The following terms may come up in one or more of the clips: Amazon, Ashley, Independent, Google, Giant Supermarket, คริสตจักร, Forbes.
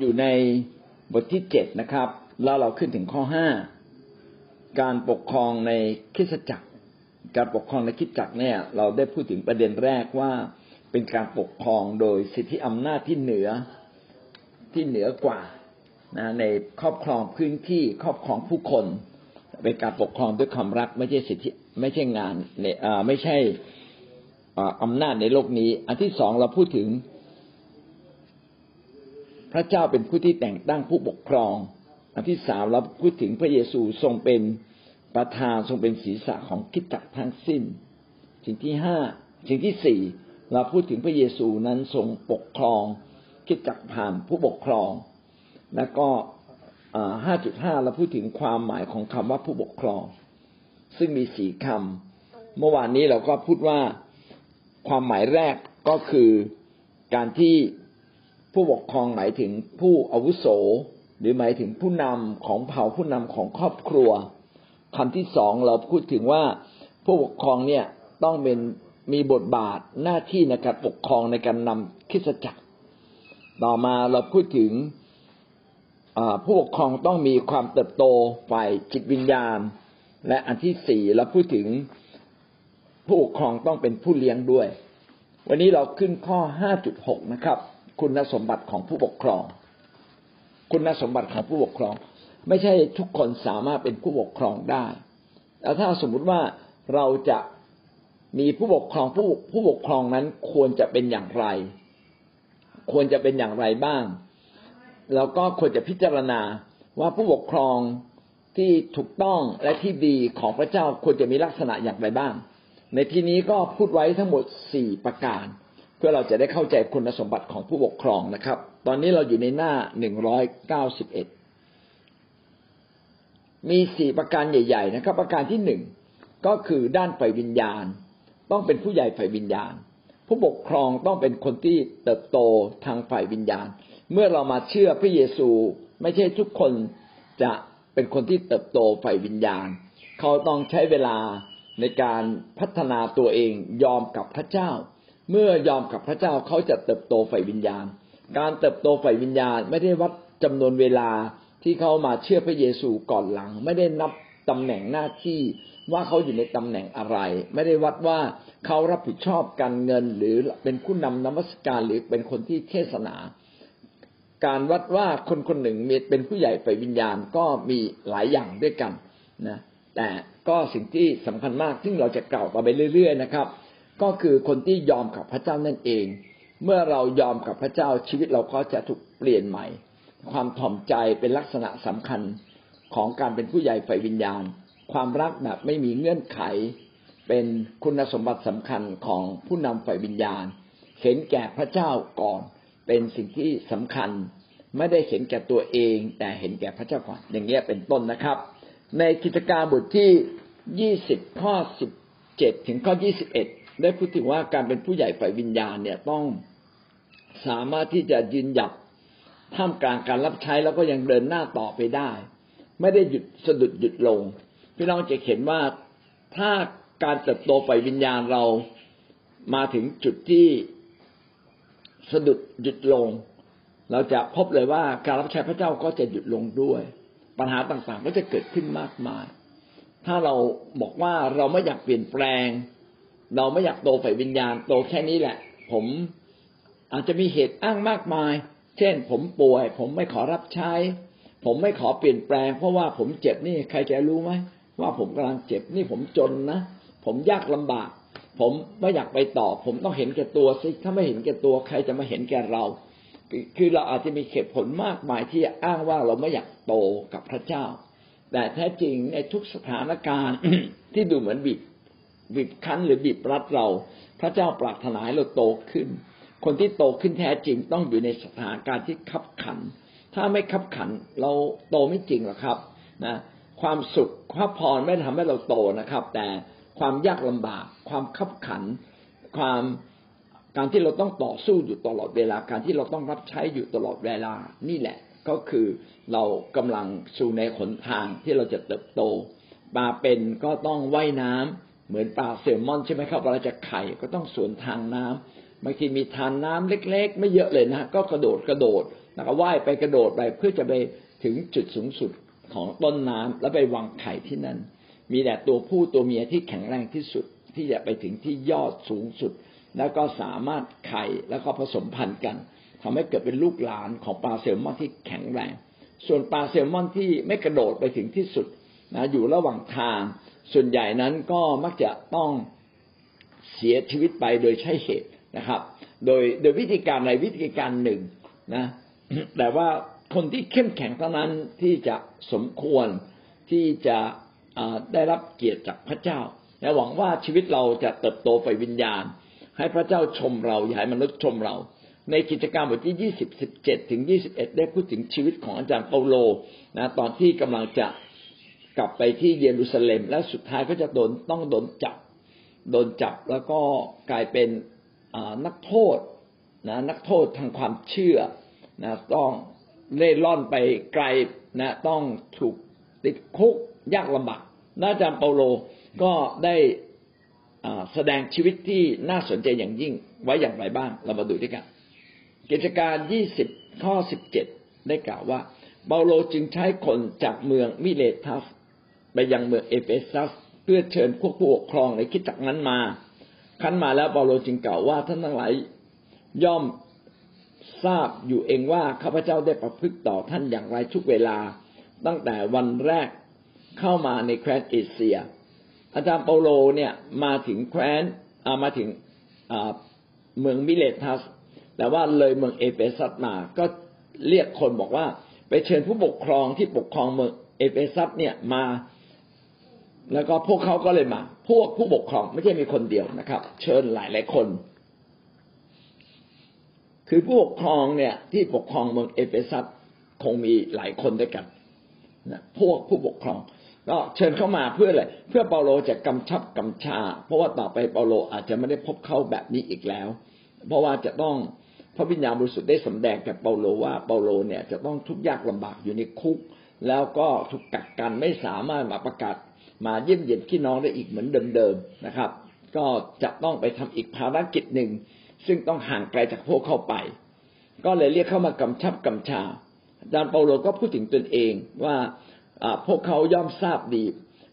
อยู่ในบทที่7นะครับแล้วเราขึ้นถึงข้อ5การปกครองในคริสตจักรการปกครองในคริสตจักรเนี่ยเราได้พูดถึงประเด็นแรกว่าเป็นการปกครองโดยสิทธิอำนาจที่เหนือกว่านะในครอบครองพื้นที่ครอบครองผู้คนเป็นการปกครองด้วยความรักไม่ใช่สิทธิไม่ใช่งานไม่ใช่อำนาจในโลกนี้อันที่สองเราพูดถึงพระเจ้าเป็นผู้ที่แต่งตั้งผู้ปกครองอันที่สามเราพูดถึงพระเยซูทรงเป็นประธานทรงเป็นศีรษะของคริสตจักรทั้งสิ้นสิ่งที่สี่เราพูดถึงพระเยซูนั้นทรงปกครองคริสตจักรผ่านผู้ปกครองแล้วก็ 5.5 เราพูดถึงความหมายของคำว่าผู้ปกครองซึ่งมี4คำเมื่อวานนี้เราก็พูดว่าความหมายแรกก็คือการที่ผู้ปกครองหมายถึงผู้อาวุโสหรือหมายถึงผู้นำของเผ่าผู้นำของครอบครัวคำที่สองเราพูดถึงว่าผู้ปกครองเนี่ยต้องเป็นมีบทบาทหน้าที่ในการปกครองในการนำคริสตจักรต่อมาเราพูดถึงผู้ปกครองต้องมีความเติบโตฝ่ายจิตวิญญาณและอันที่สี่เราพูดถึงผู้ปกครองต้องเป็นผู้เลี้ยงด้วยวันนี้เราขึ้นข้อ 5.6 นะครับคุณสมบัติของผู้ปกครองคุณสมบัติของผู้ปกครองไม่ใช่ทุกคนสามารถเป็นผู้ปกครองได้แล้วถ้าสมมุติว่าเราจะมีผู้ปกครองผู้ปกครองนั้นควรจะเป็นอย่างไรบ้างแล้วก็ควรจะพิจารณาว่าผู้ปกครองที่ถูกต้องและที่ดีของพระเจ้าควรจะมีลักษณะอย่างไรบ้างในที่นี้ก็พูดไว้ทั้งหมด4ประการเพื่อเราจะได้เข้าใจคุณสมบัติของผู้ปกครองนะครับตอนนี้เราอยู่ในหน้า191มี4ประการใหญ่ๆนะครับประการที่1ก็คือด้านฝ่ายวิญญาณต้องเป็นผู้ใหญ่ฝ่ายวิญญาณผู้ปกครองต้องเป็นคนที่เติบโตทางฝ่ายวิญญาณเมื่อเรามาเชื่อพระเยซูไม่ใช่ทุกคนจะเป็นคนที่เติบโตฝ่ายวิญญาณเขาต้องใช้เวลาในการพัฒนาตัวเองยอมกับพระเจ้าเมื่อยอมกับพระเจ้าเขาจะเติบโตฝ่ายวิญญาณการเติบโตฝ่ายวิญญาณไม่ได้วัดจำนวนเวลาที่เขามาเชื่อพระเยซูก่อนหลังไม่ได้นับตำแหน่งหน้าที่ว่าเขาอยู่ในตำแหน่งอะไรไม่ได้วัดว่าเขารับผิดชอบการเงินหรือเป็นผู้นำนมัสการหรือเป็นคนที่เทศนาการวัดว่าคนคนหนึ่งเป็นผู้ใหญ่ฝ่ายวิญญาณก็มีหลายอย่างด้วยกันนะแต่ก็สิ่งที่สำคัญมากซึ่งเราจะกล่าวต่อไปเรื่อยๆนะครับก็คือคนที่ยอมกับพระเจ้านั่นเองเมื่อเรายอมกับพระเจ้าชีวิตเราก็จะถูกเปลี่ยนใหม่ความถ่อมใจเป็นลักษณะสำคัญของการเป็นผู้ใหญ่ฝ่ายวิญญาณความรักแบบไม่มีเงื่อนไขเป็นคุณสมบัติสำคัญของผู้นำฝ่ายวิญญาณเห็นแก่พระเจ้าก่อนเป็นสิ่งที่สำคัญไม่ได้เห็นแก่ตัวเองแต่เห็นแก่พระเจ้าก่อนอย่างเงี้ยเป็นต้นนะครับในกิจการบทที่20ข้อ17ถึงข้อ21ได้พูดถึงว่าการเป็นผู้ใหญ่ฝ่ายวิญญาณเนี่ยต้องสามารถที่จะยืนหยัดท่ามกลางการรับใช้แล้วก็ยังเดินหน้าต่อไปได้ไม่ได้หยุดสะดุดหยุดลงพี่น้องจะเห็นว่าถ้าการเติบโตฝ่ายวิญญาณเรามาถึงจุดที่สะดุดหยุดลงเราจะพบเลยว่าการรับใช้พระเจ้าก็จะหยุดลงด้วยปัญหาต่างๆก็จะเกิดขึ้นมากมายถ้าเราบอกว่าเราไม่อยากเปลี่ยนแปลงเราไม่อยากโตฝ่ายวิญญาณโตแค่นี้แหละผมอาจจะมีเหตุอ้างมากมายเช่นผมป่วยผมไม่ขอรับใช้ผมไม่ขอเปลี่ยนแปลงเพราะว่าผมเจ็บนี่ใครจะรู้ไหมว่าผมกำลังเจ็บนี่ผมจนนะผมยากลำบากผมไม่อยากไปต่อผมต้องเห็นแก่ตัวสิถ้าไม่เห็นแก่ตัวใครจะมาเห็นแก่เราคือเราอาจจะมีเหตุผลมากมายที่อ้างว่าเราไม่อยากโตกับพระเจ้าแต่แท้จริงในทุกสถานการณ์ ที่ดูเหมือนบีบคั้นหรือบีบรัดเราพระเจ้าปรารถนาให้เราโตขึ้นคนที่โตขึ้นแท้จริงต้องอยู่ในสถานการณ์ที่คับขันถ้าไม่คับขันเราโตไม่จริงหรอกครับนะความสุขความพรไม่ทำให้เราโตนะครับแต่ความยากลำบากความคับขันการที่เราต้องต่อสู้อยู่ตลอดเวลาการที่เราต้องรับใช้อยู่ตลอดเวลานี่แหละก็คือเรากำลังสู่ในหนทางที่เราจะเติบโตปลาเป็นก็ต้องว่ายน้ำเหมือนปลาแซลมอนใช่ไหมครับเวลาจะไข่ก็ต้องสวนทางน้ บางทีมีทานน้ำเล็กๆไม่เยอะเลยนะก็กระโดดแล้วก็ว่ายไปกระโดดไปเพื่อจะไปถึงจุดสูงสุดของต้นน้ำแล้วไปวางไข่ที่นั่นมีแต่ตัวผู้ตัวเมียที่แข็งแรงที่สุดที่จะไปถึงที่ยอดสูงสุดแล้วก็สามารถไข่แล้วก็ผสมพันธุ์กันทำให้เกิดเป็นลูกหลานของปลาแซลมอนที่แข็งแรงส่วนปลาแซลมอนที่ไม่กระโดดไปถึงที่สุดนะอยู่ระหว่างทางส่วนใหญ่นั้นก็มักจะต้องเสียชีวิตไปโดยใช่เหตุนะครับโดยวิธีการใดวิธีการหนึ่งนะแต่ว่าคนที่เข้มแข็งเท่านั้นที่จะสมควรที่จะได้รับเกียรติจากพระเจ้าและหวังว่าชีวิตเราจะเติบโตไปวิญญาณให้พระเจ้าชมเราอย่าให้มนุษย์ชมเราในกิจการบทที่20:17-21ได้พูดถึงชีวิตของอาจารย์เปาโลนะตอนที่กำลังจะกลับไปที่เยรูซาเล็มและสุดท้ายก็จะโดนจับแล้วก็กลายเป็นนักโทษนะนักโทษทางความเชื่อนะต้องเล่ร่อนไปไกลนะต้องถูกติดคุกยากลำบากอาจารย์เปาโลก็ได้แสดงชีวิตที่น่าสนใจอย่างยิ่งไว้อย่างไรบ้างเรามาดูด้วยกันกิจการ20:17ได้กล่าวว่าเปาโลจึงใช้คนจากเมืองมิเลทัสไปยังเมืองเอเฟซัสเพื่อเชิญพวกผู้ปกครองในคริสตจักรนั้นมาขั้นมาแล้วเปาโลจึงกล่าวว่าท่านทั้งหลายย่อมทราบอยู่เองว่าข้าพเจ้าได้ประพฤติต่อท่านอย่างไรทุกเวลาตั้งแต่วันแรกเข้ามาในแคว้นเอเชียอาจารย์เปาโลเนี่ยมาถึงเมืองมิเลทัสแต่ว่าเลยเมืองเอเฟซัสมาก็เรียกคนบอกว่าไปเชิญผู้ปกครองที่ปกครองเมืองเอเฟซัสเนี่ยมาแล้วก็พวกเขาก็เลยมาพวกผู้ปกครองไม่ใช่มีคนเดียวนะครับเชิญหลายคนคือผู้ปกครองเนี่ยที่ปกครองเมืองเอเฟซัสคงมีหลายคนด้วยกันนะพวกผู้ปกครองก็เชิญเข้ามาเพื่ออะไรเพื่อเปาโลจะกำชับกำชาเพราะว่าต่อไปเปาโลอาจจะไม่ได้พบเขาแบบนี้อีกแล้วเพราะว่าจะต้องพระวิญญาณบริสุทธิ์ได้สำแดงกับเปาโลว่าเปาโลเนี่ยจะต้องทุกข์ยากลำบากอยู่ในคุกแล้วก็ถูกกักกันไม่สามารถมาประกาศมาเยี่ยมเยียนพี่น้องได้อีกเหมือนเดิมๆนะครับก็จะต้องไปทำอีกภารกิจหนึ่งซึ่งต้องห่างไกลจากพวกเขาไปก็เลยเรียกเข้ามากำชับกำชาอาจารย์เปาโลก็พูดถึงตนเองว่าพวกเขาย่อมทราบดี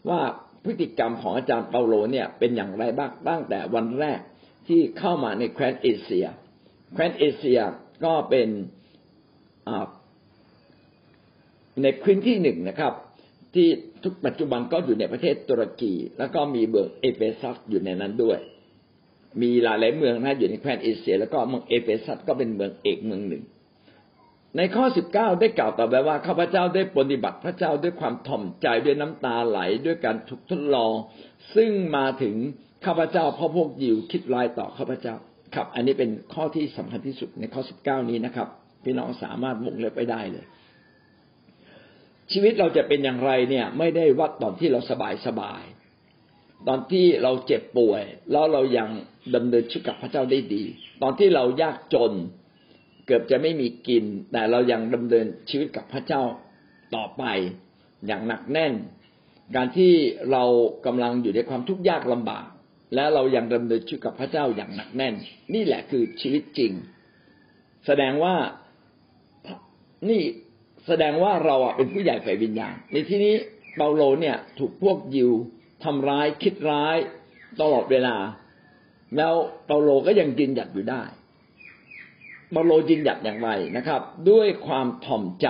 ว่าพฤติกรรมของอาจารย์เปาโลเนี่ยเป็นอย่างไรบ้างตั้งแต่วันแรกที่เข้ามาในแคว้นเอเชียแคว้นเอเชียก็เป็นในพื้นที่หนึ่งนะครับที่ทุกปัจจุบันก็อยู่ในประเทศตุรกีแล้วก็มีเมืองเอเฟซัสอยู่ในนั้นด้วยมีหลายเมืองนะอยู่ในแคว้นเอเชียแล้วก็เมืองเอเฟซัสก็เป็นเมืองเอกเมืองหนึ่งในข้อ19ได้กล่าวต่อไปว่าข้าพเจ้าได้ปฏิบัติพระเจ้าด้วยความถ่อมใจด้วยน้ำตาไหลด้วยการถูกทดลองซึ่งมาถึงข้าพเจ้าเพราะพวกยิวคิดร้ายต่อข้าพเจ้าครับอันนี้เป็นข้อที่สำคัญที่สุดในข้อ19นี้นะครับพี่น้องสามารถวงเล็บไปได้เลยชีวิตเราจะเป็นอย่างไรเนี่ยไม่ได้วัดตอนที่เราสบายตอนที่เราเจ็บป่วยแล้วเรายังดำเนินชีวิตกับพระเจ้าได้ดีตอนที่เรายากจนเกือบจะไม่มีกินแต่เรายังดำเนินชีวิตกับพระเจ้าต่อไปอย่างหนักแน่นการที่เรากำลังอยู่ในความทุกข์ยากลำบากและเรายังดำเนินชีวิตกับพระเจ้าอย่างหนักแน่นนี่แหละคือชีวิตจริงแสดงว่าเราเป็นผู้ใหญ่ฝ่ายวิญญาณในที่นี้เปาโลเนี่ยถูกพวกยิวทำร้ายคิดร้ายตลอดเวลาแล้วเปาโลก็ยังยืนหยัดอยู่ได้เปาโลยืนหยัดอย่างไรนะครับด้วยความถ่อมใจ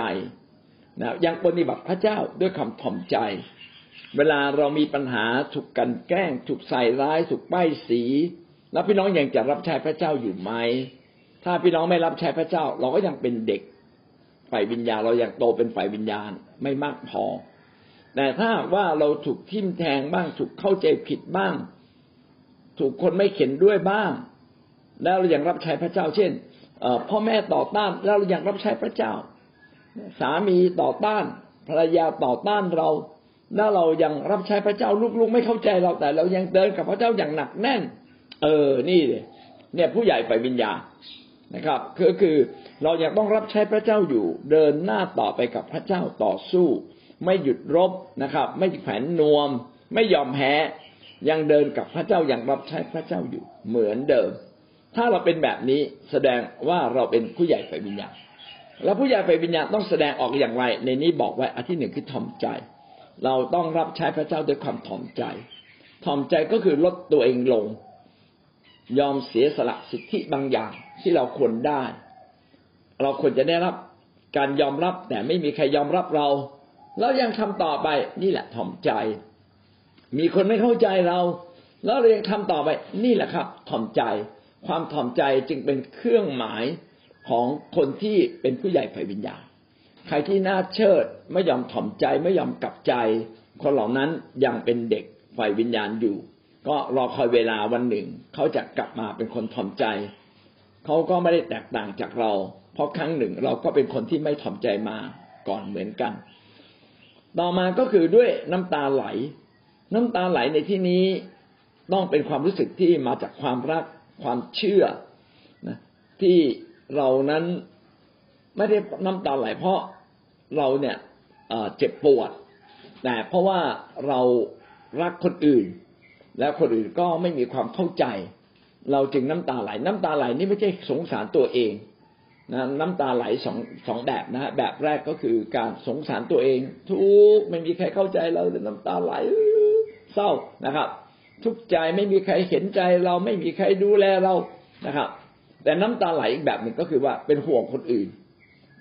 นะยังปฏิบัติพระเจ้าด้วยความถ่อมใจเวลาเรามีปัญหาถูกกันแกล้งถูกใส่ร้ายถูกป้ายสีแล้วพี่น้องยังจะรับใช้พระเจ้าอยู่ไหมถ้าพี่น้องไม่รับใช้พระเจ้าเราก็ยังเป็นเด็กฝ่ายวิญญาณเรายังโตเป็นฝ่ายวิญญาณไม่มากพอแต่ถ้าว่าเราถูกทิ่มแทงบ้างถูกเข้าใจผิดบ้างถูกคนไม่เห็นด้วยบ้างแล้วเรายังรับใช้พระเจ้าเช่นพ่อแม่ต่อต้านแล้วเรายังรับใช้พระเจ้าสามีต่อต้านภรรยาต่อต้านเราแล้วเรายังรับใช้พระเจ้าลูกๆไม่เข้าใจเราแต่เรายังเดินกับพระเจ้าอย่างหนักแน่นนี่เลยเนี่ยผู้ใหญ่ฝ่ายวิญญาณนะครับคือเรายังต้องรับใช้พระเจ้าอยู่เดินหน้าต่อไปกับพระเจ้าต่อสู้ไม่หยุดรบนะครับไม่แขวนนวมไม่ยอมแพ้ยังเดินกับพระเจ้ายังรับใช้พระเจ้าอยู่เหมือนเดิม ถ้าเราเป็นแบบนี้แสดงว่าเราเป็นผู้ใหญ่ฝ่ายวิญญาณแล้วผู้ใหญ่ฝ่ายวิญญาณต้องแสดงออกอย่างไรในนี้บอกไว้อันที่หนึ่งคือถ่อมใจเราต้องรับใช้พระเจ้าด้วยความถ่อมใจก็คือลดตัวเองลงยอมเสียสละสิทธิบางอย่างที่เราควรได้เราควรจะได้รับการยอมรับแต่ไม่มีใครยอมรับเราแล้วยังทำต่อไปนี่แหละถ่อมใจมีคนไม่เข้าใจเราแล้วเรายังทำต่อไปนี่แหละครับถ่อมใจความถ่อมใจจึงเป็นเครื่องหมายของคนที่เป็นผู้ใหญ่ฝ่ายวิญญาณใครที่น่าเชิดไม่ยอมถ่อมใจไม่ยอมกลับใจคนเหล่านั้นยังเป็นเด็กฝ่ายวิญญาณอยู่ก็รอคอยเวลาวันหนึ่งเขาจะกลับมาเป็นคนถ่อมใจเขาก็ไม่ได้แตกต่างจากเราเพราะครั้งหนึ่งเราก็เป็นคนที่ไม่ถ่อมใจมาก่อนเหมือนกันต่อมาก็คือด้วยน้ำตาไหลในที่นี้ต้องเป็นความรู้สึกที่มาจากความรักความเชื่อนะที่เรานั้นไม่ได้น้ำตาไหลเพราะเราเนี่ยเจ็บปวดแต่เพราะว่าเรารักคนอื่นและคนอื่นก็ไม่มีความเข้าใจเราจึงน้ำตาไหลนี่ไม่ใช่สงสารตัวเองนะน้ำตาไหลสองแบบนะฮะแบบแรกก็คือการสงสารตัวเองทุกไม่มีใครเข้าใจเราเลยน้ำตาไหลเศร้านะครับทุกใจไม่มีใครเห็นใจเราไม่มีใครดูแลเรานะครับแต่น้ำตาไหลอีกแบบหนึ่งก็คือว่าเป็นห่วงคนอื่น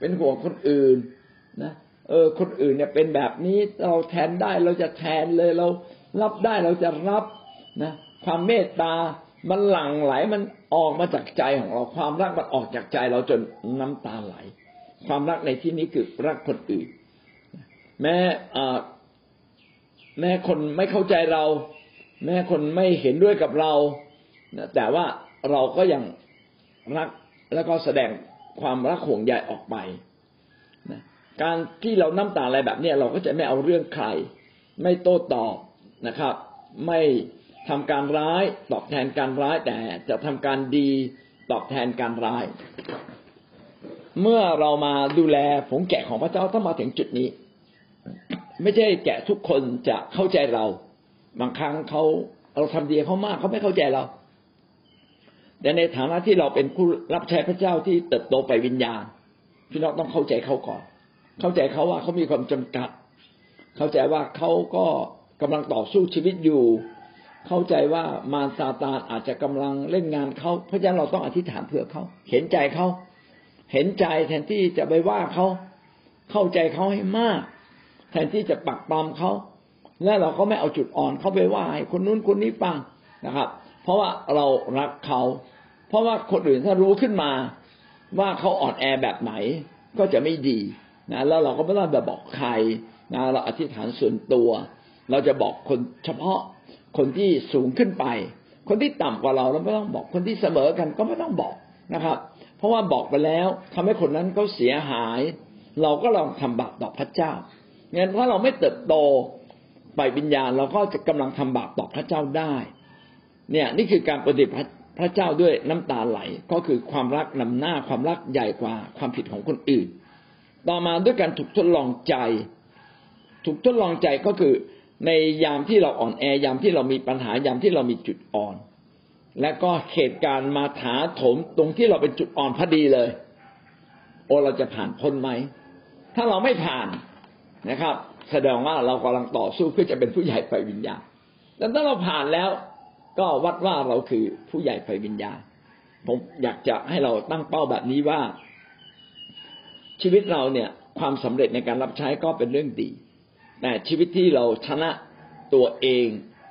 นะคนอื่นเนี่ยเป็นแบบนี้เราแทนได้เราจะแทนเลยเรารับได้เราจะรับนะความเมตตามันหลั่งไหลมันออกมาจากใจของเราความรักมันออกจากใจเราจนน้ำตาไหลความรักในที่นี้คือรักคนอื่นแม้คนไม่เข้าใจเราแม้คนไม่เห็นด้วยกับเราแต่ว่าเราก็ยังรักแล้วก็แสดงความรักห่วงใยออกไปนะการที่เราน้ำตาไหลแบบนี้เราก็จะไม่เอาเรื่องใครไม่โต้ตอบนะครับไม่ทำการร้ายตอบแทนการร้ายแต่จะทำการดีตอบแทนการร้ายเมื่อเรามาดูแลฝูงแกะของพระเจ้าต้องมาถึงจุดนี้ไม่ใช่แกะทุกคนจะเข้าใจเราบางครั้งเราทำดีเขามากเขาไม่เข้าใจเราแต่ในฐานะที่เราเป็นผู้รับใช้พระเจ้าที่เติบโตไปวิญญาณพี่น้องต้องเข้าใจเขาก่อนเข้าใจเขาว่าเขามีความจำกัดเข้าใจว่าเขาก็กำลังต่อสู้ชีวิตอยู่เข้าใจว่ามารซาตานอาจจะกำลังเล่นงานเขาเพราะฉะนั้นเราต้องอธิษฐานเผื่อเขาเห็นใจเขาเห็นใจแทนที่จะไปว่าเขาเข้าใจเขาให้มากแทนที่จะปักปามเขาและเราก็ไม่เอาจุดอ่อนเขาไปว่าให้คนนู้นคนนี้ฟังนะครับเพราะว่าเรารักเขาเพราะว่าคนอื่นถ้ารู้ขึ้นมาว่าเขาอ่อนแอแบบไหนก็จะไม่ดีนะแล้วเราก็ไม่ต้องไปบอกใครนะเราอธิษฐานส่วนตัวเราจะบอกคนเฉพาะคนที่สูงขึ้นไปคนที่ต่ำกว่าเราไม่ต้องบอกคนที่เสมอกันก็ไม่ต้องบอกนะครับเพราะว่าบอกไปแล้วทำให้คนนั้นเขาเสียหายเราก็ลองทำบาปต่อพระเจ้างั้นถ้าเราไม่เติบโตไปวิญญาณเราก็จะกำลังทำบาปต่อพระเจ้าได้เนี่ยนี่คือการปฏิบัติพระเจ้าด้วยน้ำตาไหลก็คือความรักนำหน้าความรักใหญ่กว่าความผิดของคนอื่นต่อมาด้วยการถูกทดลองใจก็คือในยามที่เราอ่อนแอยามที่เรามีปัญหายามที่เรามีจุดอ่อนและก็เหตุการณ์มาถาโถมตรงที่เราเป็นจุดอ่อนพอดีเลยโอ้เราจะผ่านพ้นไหมถ้าเราไม่ผ่านนะครับแสดงว่าเรากำลังต่อสู้เพื่อจะเป็นผู้ใหญ่ฝ่ายวิญญาณแต่ถ้าเราผ่านแล้วก็วัดว่าเราคือผู้ใหญ่ฝ่ายวิญญาณผมอยากจะให้เราตั้งเป้าแบบนี้ว่าชีวิตเราเนี่ยความสำเร็จในการรับใช้ก็เป็นเรื่องดีแต่ชีวิตที่เราชนะตัวเอง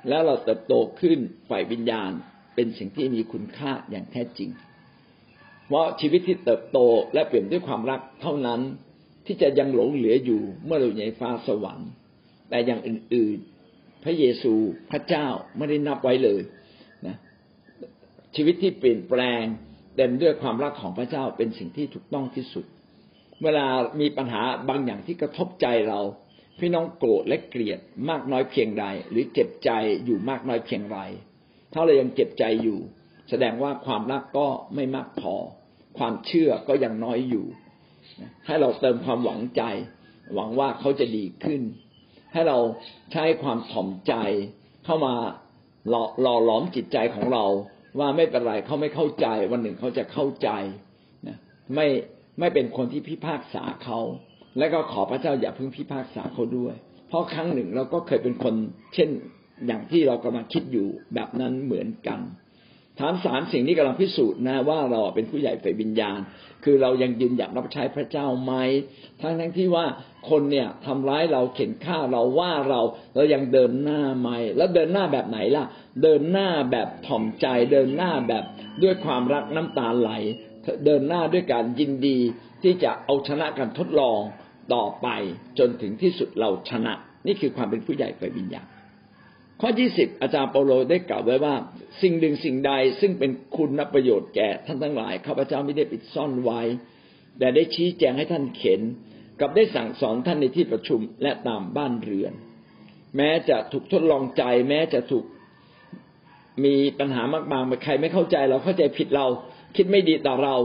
แล้วเราเติบโตขึ้นฝ่ายวิญญาณเป็นสิ่งที่มีคุณค่าอย่างแท้จริงเพราะชีวิตที่เติบโตและเปลี่ยนด้วยความรักเท่านั้นที่จะยังหลงเหลืออยู่เมื่อเราอยู่ในฟ้าสวรรค์แต่อย่างอื่นๆพระเยซูพระเจ้าไม่ได้นับไว้เลยนะชีวิตที่เปลี่ยนแปลงเต็มด้วยความรักของพระเจ้าเป็นสิ่งที่ถูกต้องที่สุดเวลามีปัญหาบางอย่างที่กระทบใจเราพี่น้องโกรธและเกลียดมากน้อยเพียงใดหรือเจ็บใจอยู่มากน้อยเพียงไรถ้าเรายังเจ็บใจอยู่แสดงว่าความรักก็ไม่มากพอความเชื่อก็ยังน้อยอยู่ให้เราเติมความหวังใจหวังว่าเขาจะดีขึ้นให้เราใช้ความถ่อมใจเข้ามาหล่อหลอมจิตใจของเรา ว่าไม่เป็นไรเขาไม่เข้าใจวันหนึ่งเขาจะเข้าใจนะไม่เป็นคนที่พิพากษาเขาและก็ขอพระเจ้าอย่าเพิ่งพิพากษาเขาด้วยเพราะครั้งหนึ่งเราก็เคยเป็นคนเช่นอย่างที่เรากำลังคิดอยู่แบบนั้นเหมือนกันฐานสามสิ่งนี้กำลังพิสูจน์นะว่าเราเป็นผู้ใหญ่ฝ่ายวิญญาณคือเรายังยืนหยัดรับใช้พระเจ้าไหมทั้งที่ว่าคนเนี่ยทำร้ายเราเข็นฆ่าเราว่าเรายังเดินหน้าไหมแล้วเดินหน้าแบบไหนล่ะเดินหน้าแบบถ่อมใจเดินหน้าแบบด้วยความรักน้ำตาไหลเดินหน้าด้วยการยินดีที่จะเอาชนะการทดลองต่อไปจนถึงที่สุดเราชนะนี่คือความเป็นผู้ใหญ่ฝ่ายวิญญาณข้อ20อาจารย์เปาโลได้กล่าวไว้ว่าสิ่งใดซึ่งเป็นคุณประโยชน์แก่ท่านทั้งหลายข้าพเจ้าไม่ได้ปิดซ่อนไว้แต่ได้ชี้แจงให้ท่านเห็นกับได้สั่งสอนท่านในที่ประชุมและตามบ้านเรือนแม้จะถูกทดลองใจแม้จะถูกมีปัญหามากมายใครไม่เข้าใจเราเข้าใจผิดเราคิดไม่ดีต่อเรา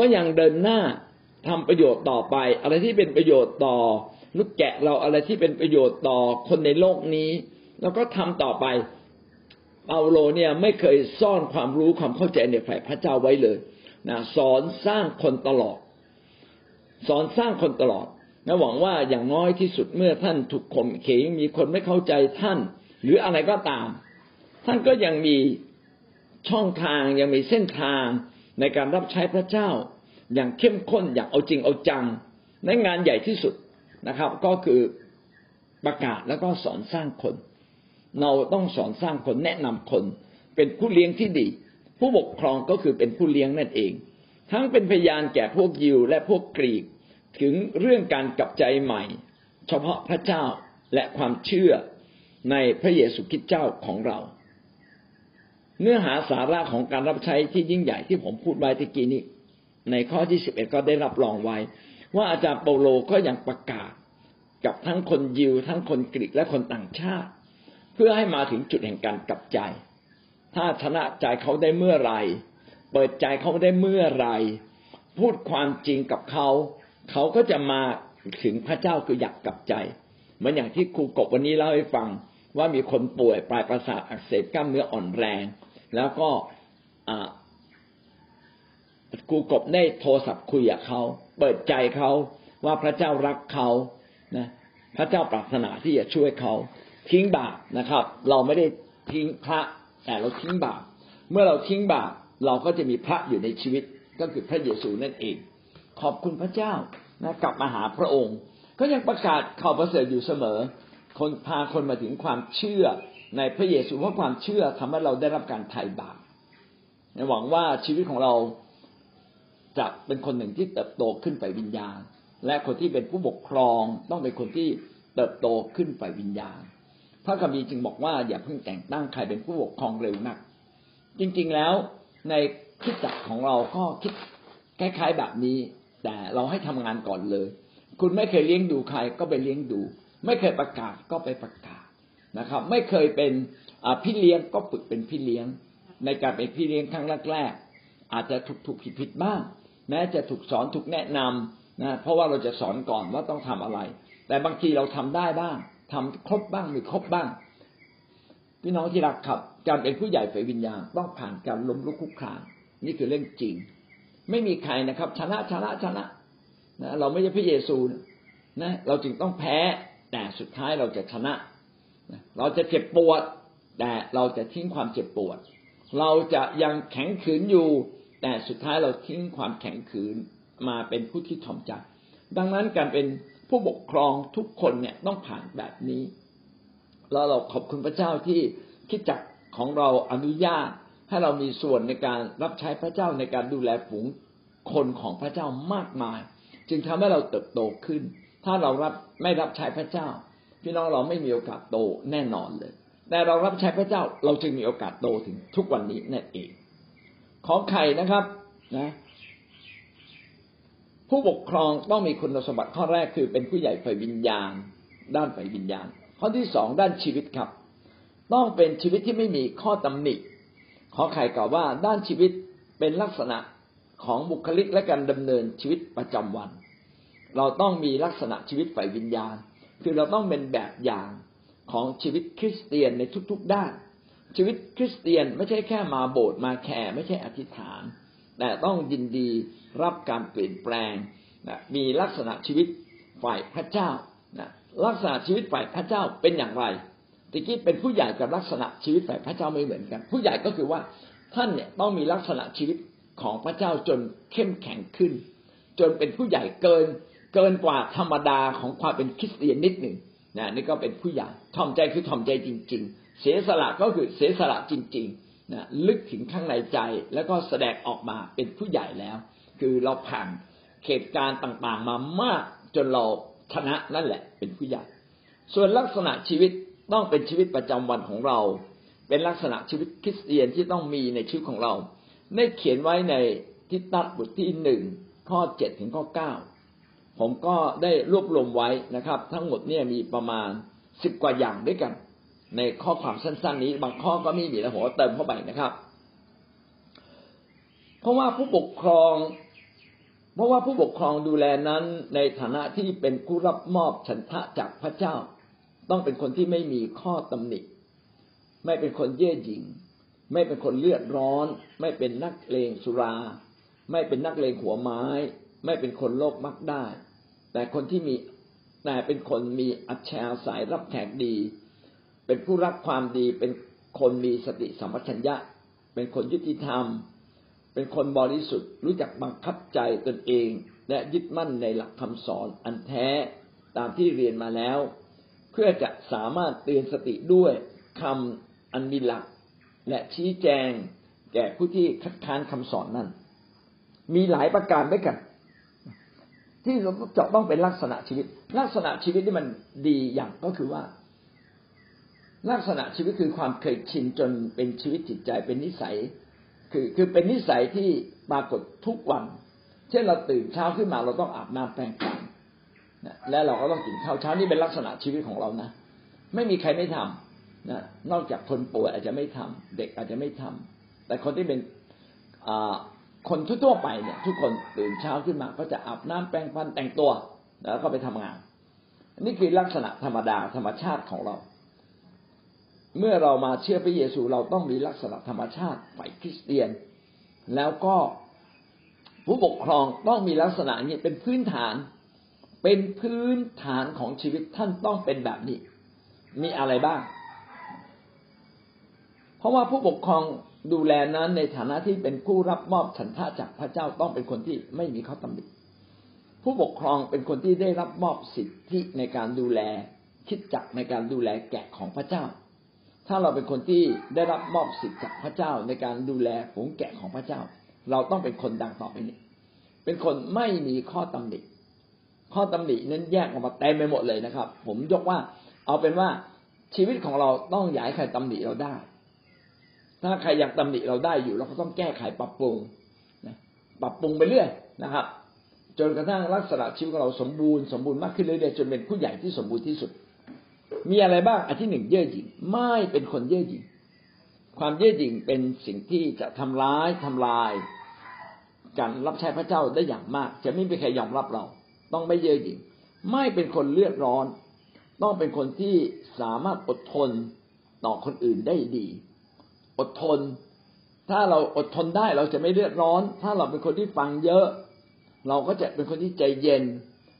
ก็ยังเดินหน้าทำประโยชน์ต่อไปอะไรที่เป็นประโยชน์ต่อลูกแกะเราอะไรที่เป็นประโยชน์ต่อคนในโลกนี้แล้วก็ทำต่อไปเปาโลเนี่ยไม่เคยซ่อนความรู้ความเข้าใจในฝ่ายพระเจ้าไว้เลยนะสอนสร้างคนตลอดนะหวังว่าอย่างน้อยที่สุดเมื่อท่านถูกข่มเหงมีคนไม่เข้าใจท่านหรืออะไรก็ตามท่านก็ยังมีช่องทางยังมีเส้นทางในการรับใช้พระเจ้าอย่างเข้มข้นอย่างเอาจริงเอาจังในงานใหญ่ที่สุดนะครับก็คือประกาศแล้วก็สอนสร้างคนเราต้องสอนสร้างคนแนะนำคนเป็นผู้เลี้ยงที่ดีผู้ปกครองก็คือเป็นผู้เลี้ยงนั่นเองทั้งเป็นพยานแก่พวกยิวและพวกกรีกถึงเรื่องการกลับใจใหม่เฉพาะพระเจ้าและความเชื่อในพระเยซูคริสต์เจ้าของเราเนื้อหาสาระของการรับใช้ที่ยิ่งใหญ่ที่ผมพูดไว้ตะกี้นี้ในข้อที่11ก็ได้รับรองไว้ว่าอาจารย์เปาโลก็ยังประกาศกับทั้งคนยิวทั้งคนกรีกและคนต่างชาติเพื่อให้มาถึงจุดแห่งการกลับใจถ้าชนะใจเขาได้เมื่อไรเปิดใจเขาได้เมื่อไรพูดความจริงกับเขาก็จะมาถึงพระเจ้าคืออยากกลับใจเหมือนอย่างที่ครูกบวันนี้เล่าให้ฟังว่ามีคนป่วยปลายประสาทอักเสบกล้ามเนื้ออ่อนแรงแล้วก็ครูกบได้โทรศัพท์คุยกับเขาเปิดใจเขาว่าพระเจ้ารักเขานะพระเจ้าปรารถนาที่จะช่วยเขาทิ้งบาปนะครับเราไม่ได้ทิ้งพระแต่เราทิ้งบาปเมื่อเราทิ้งบาปเราก็จะมีพระอยู่ในชีวิตก็คือพระเยซูนั่นเองขอบคุณพระเจ้านะกลับมาหาพระองค์ก็ยังประกาศข่าวประเสริฐอยู่เสมอคนพาคนมาถึงความเชื่อในพระเยซูเพราะความเชื่อทำให้เราได้รับการไถ่บาปหวังว่าชีวิตของเราจะเป็นคนหนึ่งที่เติบโตขึ้นไปวิญญาณและคนที่เป็นผู้ปกครองต้องเป็นคนที่เติบโตขึ้นฝ่ายวิญญาณพระคัมภีร์จึงบอกว่าอย่าเพิ่งแต่งตั้งใครเป็นผู้ปกครองเร็วนักจริงๆแล้วในคริสตจักรของเราก็คิดคล้ายๆแบบนี้แต่เราให้ทำงานก่อนเลยคุณไม่เคยเลี้ยงดูใครก็ไปเลี้ยงดูไม่เคยประกาศก็ไปประกาศนะครับไม่เคยเป็นพี่เลี้ยงก็ฝึกเป็นพี่เลี้ยงในการเป็นพี่เลี้ยงครั้งแรกๆอาจจะถูกผิดๆบ้างแม้จะถูกสอนถูกแนะนำนะเพราะว่าเราจะสอนก่อนว่าต้องทำอะไรแต่บางทีเราทำได้บ้างทำครบบ้างหรือครบบ้างพี่น้องที่รักครับการเป็นผู้ใหญ่ฝ่ายวิญญาณต้องผ่านการล้มลุกคลุกคลานนี่คือเรื่องจริงไม่มีใครนะครับชนะนะเราไม่ใช่พระเยซูนะเราจึงต้องแพ้แต่สุดท้ายเราจะชนะเราจะเจ็บปวดแต่เราจะทิ้งความเจ็บปวดเราจะยังแข็งขืนอยู่แต่สุดท้ายเราทิ้งความแข็งขืนมาเป็นผู้ที่ถ่อมใจดังนั้นการเป็นผู้ปกครองทุกคนเนี่ยต้องผ่านแบบนี้แล้วเราขอบคุณพระเจ้าที่คริสตจักรของเราอนุญาตให้เรามีส่วนในการรับใช้พระเจ้าในการดูแลฝูงคนของพระเจ้ามากมายจึงทำให้เราเติบโตขึ้นถ้าเราไม่รับใช้พระเจ้าพี่น้องเราไม่มีโอกาสโตแน่นอนเลยแต่เรารับใช้พระเจ้าเราจึงมีโอกาสโตถึงทุกวันนี้นั่นเองของใครนะครับนะผู้ปกครองต้องมีคุณสมบัติข้อแรกคือเป็นผู้ใหญ่ฝ่ายวิญญาณด้านฝ่ายวิญญาณข้อที่2ด้านชีวิตครับต้องเป็นชีวิตที่ไม่มีข้อตำหนิขอไข่กล่าวว่าด้านชีวิตเป็นลักษณะของบุคลิกและการดำเนินชีวิตประจำวันเราต้องมีลักษณะชีวิตฝ่ายวิญญาณคือเราต้องเป็นแบบอย่างของชีวิตคริสเตียนในทุกๆด้าน ชีวิตคริสเตียนไม่ใช่แค่มาโบสถ์มาแคร์ไม่ใช่อธิษฐานแต่ต้องยินดีรับการเปลี่ยนแปลงมีลักษณะชีวิตฝ่ายพระเจ้าลักษณะชีวิตฝ่ายพระเจ้าเป็นอย่างไรตะกี้เป็นผู้ใหญ่กับลักษณะชีวิตฝ่ายพระเจ้าไม่เหมือนกันผู้ใหญ่ก็คือว่าท่านเนี่ยต้องมีลักษณะชีวิตของพระเจ้าจนเข้มแข็งขึ้นจนเป็นผู้ใหญ่เกินกว่าธรรมดาของความเป็นคริสเตียนนิดหนึ่งนี่ก็เป็นผู้ใหญ่ถ่อมใจคือถ่อมใจจริงๆเสียสละก็คือเสียสละจริงๆลึกถึงข้างในใจแล้วก็แสดงออกมาเป็นผู้ใหญ่แล้วคือเราผ่านเหตุการณ์ต่างๆมามากจนเราชนะนั่นแหละเป็นผู้ใหญ่ส่วนลักษณะชีวิตต้องเป็นชีวิตประจำวันของเราเป็นลักษณะชีวิตคริสเตียนที่ต้องมีในชีวิตของเราได้เขียนไว้ในทิฏฐบทที่1ข้อ7ถึงข้อ9ผมก็ได้รวบรวมไว้นะครับทั้งหมดเนี่ยมีประมาณ10กว่าอย่างด้วยกันในข้อความสั้นๆนี้บางข้อก็ไม่มีแล้วผมเติมเข้าไปนะครับเพราะว่าผู้ปกครองดูแลนั้นในฐานะที่เป็นผู้รับมอบฉันทะจากพระเจ้าต้องเป็นคนที่ไม่มีข้อตำหนิไม่เป็นคนเย่อหยิ่งไม่เป็นคนเลือดร้อนไม่เป็นนักเลงสุราไม่เป็นนักเลงหัวไม้ไม่เป็นคนโลภมักได้แต่เป็นคนมีอัจฉริยะสายรับแขกดีเป็นผู้รักความดีเป็นคนมีสติสัมปชัญญะเป็นคนยุติธรรมเป็นคนบริสุทธิ์รู้จักบังคับใจตนเองและยึดมั่นในหลักคำสอนอันแท้ตามที่เรียนมาแล้วเพื่อจะสามารถเตือนสติด้วยคำอันมีหลักและชี้แจงแก่ผู้ที่คัดค้านคำสอนนั้นมีหลายประการด้วยกันที่เราจะต้องเป็นลักษณะชีวิตลักษณะชีวิตที่มันดีอย่างก็คือว่าลักษณะชีวิตคือความเคยชินจนเป็นชีวิตจิตใจเป็นนิสัยคือเป็นนิสัยที่ปรากฏทุกวันเช่นเราตื่นเช้าขึ้นมาเราต้องอาบน้ำแปรงฟันและเราก็ต้องกินข้าวเช้านี่เป็นลักษณะชีวิตของเรานะไม่มีใครไม่ทำนอกจากคนป่วยอาจจะไม่ทำเด็กอาจจะไม่ทำแต่คนที่เป็นคนทั่วไปเนี่ยทุกคนตื่นเช้าขึ้นมาก็จะอาบน้ำแปรงฟันแต่งตัวแล้วก็ไปทำงานนี่คือลักษณะธรรมดาธรรมชาติของเราเมื่อเรามาเชื่อพระเยซูเราต้องมีลักษณะธรรมชาติฝ่ายคริสเตียนแล้วก็ผู้ปกครองต้องมีลักษณะนี้เป็นพื้นฐานของชีวิตท่านต้องเป็นแบบนี้มีอะไรบ้างเพราะว่าผู้ปกครองดูแลนั้นในฐานะที่เป็นผู้รับมอบฉันทะจากพระเจ้าต้องเป็นคนที่ไม่มีข้อตำหนิผู้ปกครองเป็นคนที่ได้รับมอบสิทธิในการดูแลคริสตจักรในการดูแลแกะของพระเจ้าถ้าเราเป็นคนที่ได้รับมอบสิทธิ์จากพระเจ้าในการดูแลฝูงแกะของพระเจ้าเราต้องเป็นคนดังต่อไปนี้เป็นคนไม่มีข้อตำหนิข้อตำหนินั้นแยกออกมาเต็มไปหมดเลยนะครับผมยกว่าเอาเป็นว่าชีวิตของเราต้องอย่าให้ใครตำหนิเราได้ถ้าใครยังตำหนิเราได้อยู่เราก็ต้องแก้ไขปรับปรุงไปเรื่อยนะครับจนกระทั่งลักษณะชีวิตของเราสมบูรณ์มากขึ้นเรื่อยๆจนเป็นผู้ใหญ่ที่สมบูรณ์ที่สุดมีอะไรบ้างอันที่หนึ่งเย่อหยิ่งไม่เป็นคนเย่อหยิ่งความเย่อหยิ่งเป็นสิ่งที่จะทำลายการรับใช้พระเจ้าได้อย่างมากจะไม่มีใครยอมรับเราต้องไม่เย่อหยิ่งไม่เป็นคนเลือดร้อนต้องเป็นคนที่สามารถอดทนต่อคนอื่นได้ดีอดทนถ้าเราอดทนได้เราจะไม่เลือดร้อนถ้าเราเป็นคนที่ฟังเยอะเราก็จะเป็นคนที่ใจเย็น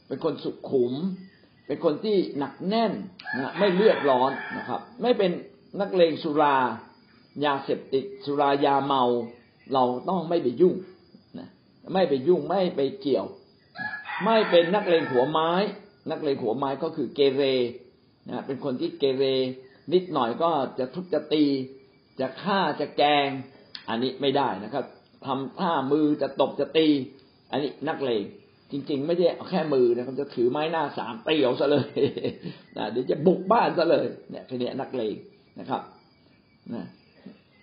เป็นคนสุขุมเป็นคนที่หนักแน่นนะไม่เลือดร้อนนะครับไม่เป็นนักเลงสุรายาเสพติดสุรายาเมาเราต้องไม่ไปยุ่งนะไม่ไปยุ่งไม่ไปเกี่ยวไม่เป็นนักเลงหัวไม้นักเลงหัวไม้ก็คือเกเรนะเป็นคนที่เกเรนิดหน่อยก็จะทุบจะตีจะฆ่าจะแกงอันนี้ไม่ได้นะครับทำท่ามือจะตบจะตีอันนี้นักเลงจริงๆไม่ใช่เอาแค่มือนะครับจะถือไม้หน้าสามเตี่ยวซะเลยนะเดี๋ยวจะบุกบ้านซะเลยเนี่ยคือเนี่ยนักเลงนะครับนะ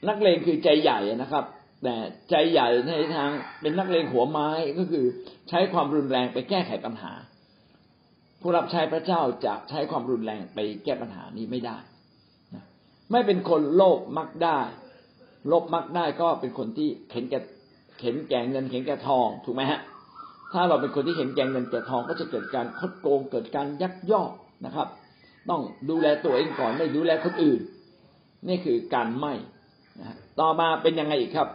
นักเลงคือใจใหญ่นะครับแต่ใจใหญ่ในทางเป็นนักเลงหัวไม้ก็คือใช้ความรุนแรงไปแก้ไขปัญหาผู้รับใช้พระเจ้าจะใช้ความรุนแรงไปแก้ปัญหานี้ไม่ได้นะไม่เป็นคนโลภมักได้โลภมักได้ก็เป็นคนที่เห็นแก่เงินเห็นแก่ทองถูกไหมฮะถ้าเราเป็นคนที่เห็นแก่เงินแก่ทองก็จะเกิดการคดโกงเกิดการยักยอกนะครับต้องดูแลตัวเองก่อนไม่ดูแลคนอื่น นี่คือการไหม้ต่อมาเป็นยังไงอีกครับ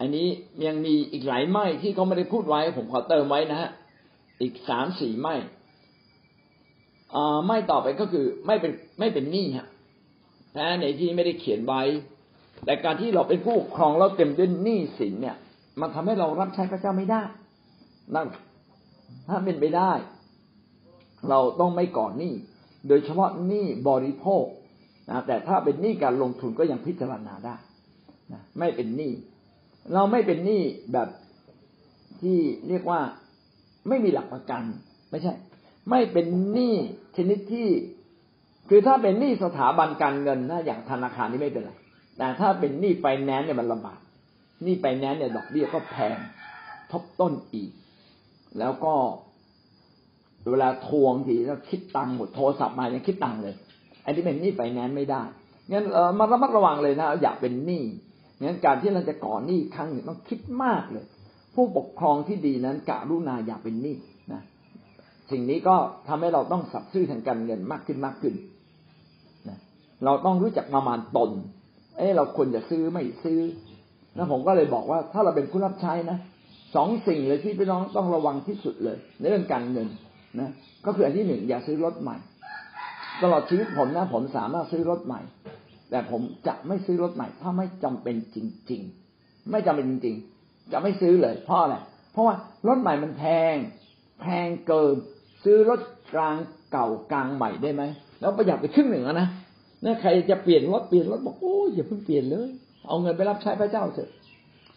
อันนี้ยังมีอีกหลายไหม้ที่เขาไม่ได้พูดไว้ผมขอเติมไว้นะฮะอีก 3-4 ไหม้ไหม้ต่อไปก็คือไม่เป็นหนี้ฮะนะในที่ไม่ได้เขียนไว้แต่การที่เราเป็นผู้ครองเราเต็มด้วยหนี้สินเนี่ยมันทำให้เรารับใช้พระเจ้าไม่ได้นั่นถ้าเป็นไปได้เราต้องไม่ก่อหนี้โดยเฉพาะหนี้บริโภคนะแต่ถ้าเป็นหนี้การลงทุนก็ยังพิจารณาได้นะไม่เป็นหนี้เราไม่เป็นหนี้แบบที่เรียกว่าไม่มีหลักประกันไม่ใช่ไม่เป็นหนี้ชนิดที่คือถ้าเป็นหนี้สถาบันการเงินนะอย่างธนาคารนี่ไม่เป็นไรแต่ถ้าเป็นหนี้ไฟแนนซ์เนี่ยมันลำบากหนี้ไฟแนนซ์เนี่ยดอกเบี้ยก็แพงทบต้นอีกแล้วก็เวลาทวงทีแล้วคิดตังค์หมดโทรศัพท์มายังคิดตังค์เลยอันนี้เป็นหนี้ไฟแนนซ์ไม่ได้งั้นมาระมัดระวังเลยนะอย่าเป็นหนี้งั้นการที่เราจะก่อหนี้ครั้งหนึ่งต้องคิดมากเลยผู้ปกครองที่ดีนั้นกรุณาอย่าเป็นหนี้นะสิ่งนี้ก็ทำให้เราต้องสัตย์ซื่อทางการเงินมากขึ้นนะเราต้องรู้จักประมาณตนเราควรจะซื้อไม่ซื้อนะผมก็เลยบอกว่าถ้าเราเป็นผู้รับใช้นะสองสิ่งเลยที่พี่น้องต้องระวังที่สุดเลยในเรื่องการเงินนะก็คืออันที่หนึ่งอย่าซื้อรถใหม่ตลอดชีวิตผมนะผมสามารถซื้อรถใหม่แต่ผมจะไม่ซื้อรถใหม่ถ้าไม่จำเป็นจริงๆไม่จำเป็นจริงๆจะไม่ซื้อเลยเพราะอะไรเพราะว่ารถใหม่มันแพงเกินซื้อรถกลางเก่ากลางใหม่ได้ไหมแล้วประหยัดไปครึ่งหนึ่งแล้วนะใครจะเปลี่ยนรถบอกโอ้ยอย่าเพิ่งเปลี่ยนเลยเอาเงินไปรับใช้พระเจ้าเถอะ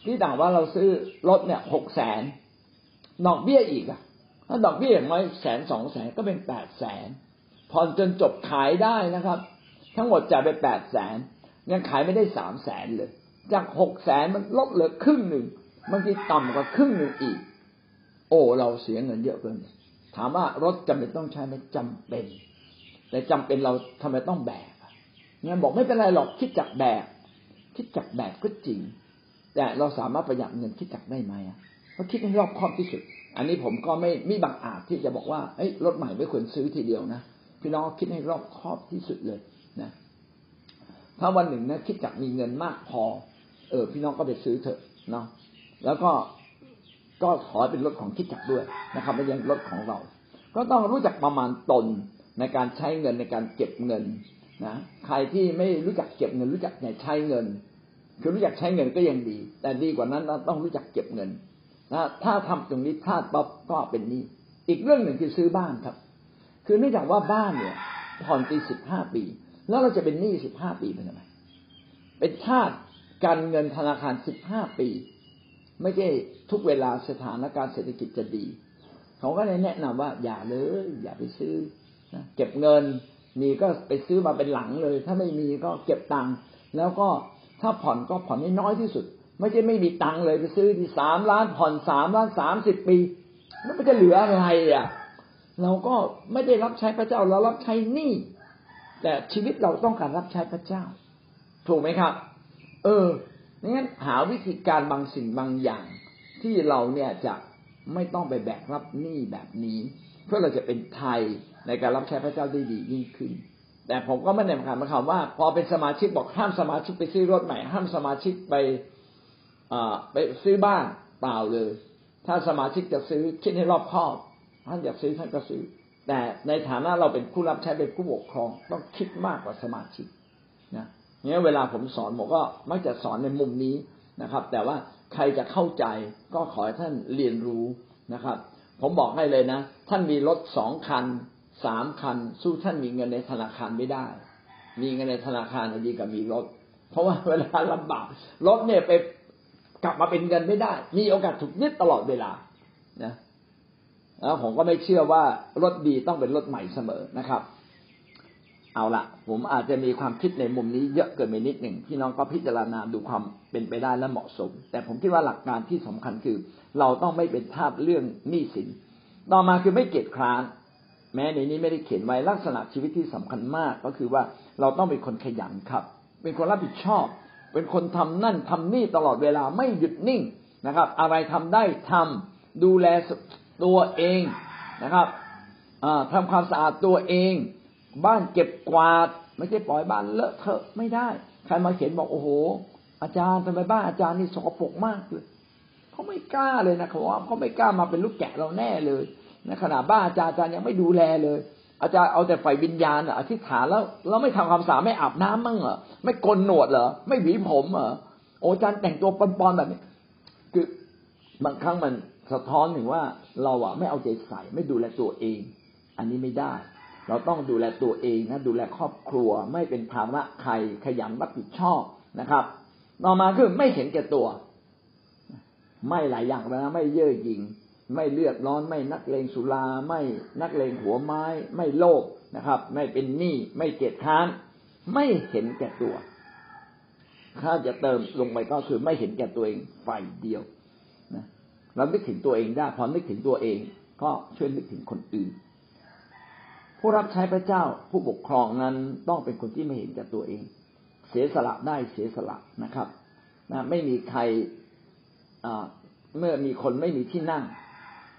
ที่ต่างว่าเราซื้อรถเนี่ย600,000ดอกเบี้ยอีกอ่ะถ้าดอกเบี้ยอย่างน้อย100,000-200,000ก็เป็น800,000ผ่อนจนจบขายได้นะครับทั้งหมดจ่ายไป800,000ยังขายไม่ได้300,000เลยจาก600,000มันลดเหลือครึ่งหนึ่งบางทีต่ำกว่าครึ่งหนึ่งอีกโอ้เราเสียเงินเยอะเกินถามว่ารถจำเป็นต้องใช้ไหมจำเป็นแต่จำเป็นเราทำไมต้องแบกงั้นบอกไม่เป็นไรหรอกคิดจักแบกก็จริงแต่เราสามารถประหยัดเงินคิดจักได้ไหมเพราะคิดให้รอบคอบที่สุดอันนี้ผมก็ไม่บังอาจที่จะบอกว่าเอ้ยรถใหม่ไม่ควรซื้อทีเดียวนะพี่น้องคิดให้รอบคอบที่สุดเลยนะถ้าวันหนึ่งนะคิดจักมีเงินมากพอพี่น้องก็ไปซื้อเถอะเนาะแล้วก็ขอเป็นรถของคิดจักด้วยนะครับไม่ใช่รถของเราก็ต้องรู้จักประมาณตนในการใช้เงินในการเก็บเงินนะใครที่ไม่รู้จักเก็บเงินรู้จักเนี่ยใช้เงินคือรู้จักใช้เงินก็ยังดีแต่ดีกว่านั้นต้องรู้จักเก็บเงินนะถ้าทำตรงนี้พลาดปั๊บก็เป็นหนี้อีกเรื่องหนึ่งคือซื้อบ้านครับคือเนื่องจากว่าบ้านเนี่ยผ่อนปี15 ปีแล้วเราจะเป็นหนี้15 ปีเป็นยังไงเป็นชาติการเงินธนาคาร15 ปีไม่ใช่ทุกเวลาสถานการณ์เศรษฐกิจจะดีเขาก็เลยแนะนำว่าอย่าเลยอย่าไปซื้อนะเก็บเงินมีก็ไปซื้อมาเป็นหลังเลยถ้าไม่มีก็เก็บตังค์แล้วก็ถ้าผ่อนก็ผ่อนให้น้อยที่สุดไม่ใช่ไม่มีตังค์เลยไปซื้อที่3 ล้านผ่อน3 ล้าน30 ปีแล้วมันจะเหลืออะไรเราก็ไม่ได้รับใช้พระเจ้าเรารับใช้หนี้แต่ชีวิตเราต้องการรับใช้พระเจ้าถูกไหมครับงั้นหาวิธีการบางสิ่งบางอย่างที่เราเนี่ยจะไม่ต้องไปแบกรับหนี้แบบนี้เพื่อเราจะเป็นไทยในการรับใช้พระเจ้าได้ดียิ่งขึ้นแต่ผมก็ไม่ได้หมายความว่าพอเป็นสมาชิกบอกห้ามสมาชิกไปซื้อรถใหม่ห้ามสมาชิกไปซื้อบ้านเปล่าเลยถ้าสมาชิกจะซื้อคิดให้รอบคอบท่านอยากซื้อท่านก็ซื้อแต่ในฐานะเราเป็นผู้รับใช้เป็นผู้ปกครองต้องคิดมากกว่าสมาชิกนะเนี่ยเวลาผมสอนผมก็มักจะสอนในมุมนี้นะครับแต่ว่าใครจะเข้าใจก็ขอให้ท่านเรียนรู้นะครับผมบอกให้เลยนะท่านมีรถ2 คัน 3 คันสู้ท่านมีเงินในธนาคารไม่ได้มีเงินในธนาคารดีกว่ามีรถเพราะว่าเวลาลำบากรถเนี่ยไปกลับมาเป็นเงินไม่ได้มีโอกาสถูกยึดตลอดเวลานะแล้วผมก็ไม่เชื่อว่ารถดีต้องเป็นรถใหม่เสมอนะครับเอาละผมอาจจะมีความคิดในมุมนี้เยอะเกินไปนิดหนึ่งพี่น้องก็พิจารณาดูความเป็นไปได้และเหมาะสมแต่ผมคิดว่าหลักการที่สำคัญคือเราต้องไม่เป็นทาสเรื่องหนี้สินต่อมาคือไม่เกียจคร้านแม้ในนี้ไม่ได้เขียนไว้ลักษณะชีวิตที่สำคัญมากก็คือว่าเราต้องเป็นคนขยันครับเป็นคนรับผิดชอบเป็นคนทำนั่นทำนี่ตลอดเวลาไม่หยุดนิ่งนะครับอะไรทำได้ทำดูแลตัวเองนะครับทำความสะอาดตัวเองบ้านเก็บกวาด ไม่ใช่ปล่อยบ้านเลอะเทอะไม่ได้ใครมาเขียนบอกโอ้โหอาจารย์ทำไมบ้านอาจารย์นี่สกปรกมากเลยเขาไม่กล้าเลยนะเขาว่าเขาไม่กล้ามาเป็นลูกแกะเราแน่เลยในขณะบ้านอาจารย์ยังไม่ดูแลเลยอาจารย์เอาแต่ไฟวิญญาณอธิษฐานแล้วไม่ทำความสะอาดไม่อาบน้ำมั่งเหรอไม่โกนหนวดเหรอไม่หวีผมเหรอโอ้อาจารย์แต่งตัวปอนๆแบบนี้คือบางครั้งมันสะท้อนถึงว่าเราอะไม่เอาใจใส่ไม่ดูแลตัวเองอันนี้ไม่ได้เราต้องดูแลตัวเองนะดูแลครอบครัวไม่เป็นภาระใครขยันรับผิดชอบนะครับต่อมาคือไม่เห็นแก่ตัวไม่หลายอย่างนะไม่เย่อหยิ่งไม่เลือดร้อนไม่นักเลงสุราไม่นักเลงหัวไม้ไม่โลภนะครับไม่เป็นหนี้ไม่เกียจค้านไม่เห็นแก่ตัวถ้าจะเติมลงไปก็คือไม่เห็นแก่ตัวเองฝ่ายเดียวนะเรานึกถึงตัวเองได้พอนึกถึงตัวเองก็ช่วยนึกถึงคนอื่นผู้รับใช้พระเจ้าผู้ปกครองนั้นต้องเป็นคนที่ไม่เห็นแก่ตัวเองเสียสละได้เสียสละนะครับนะไม่มีใครเมื่อมีคนไม่มีที่นั่ง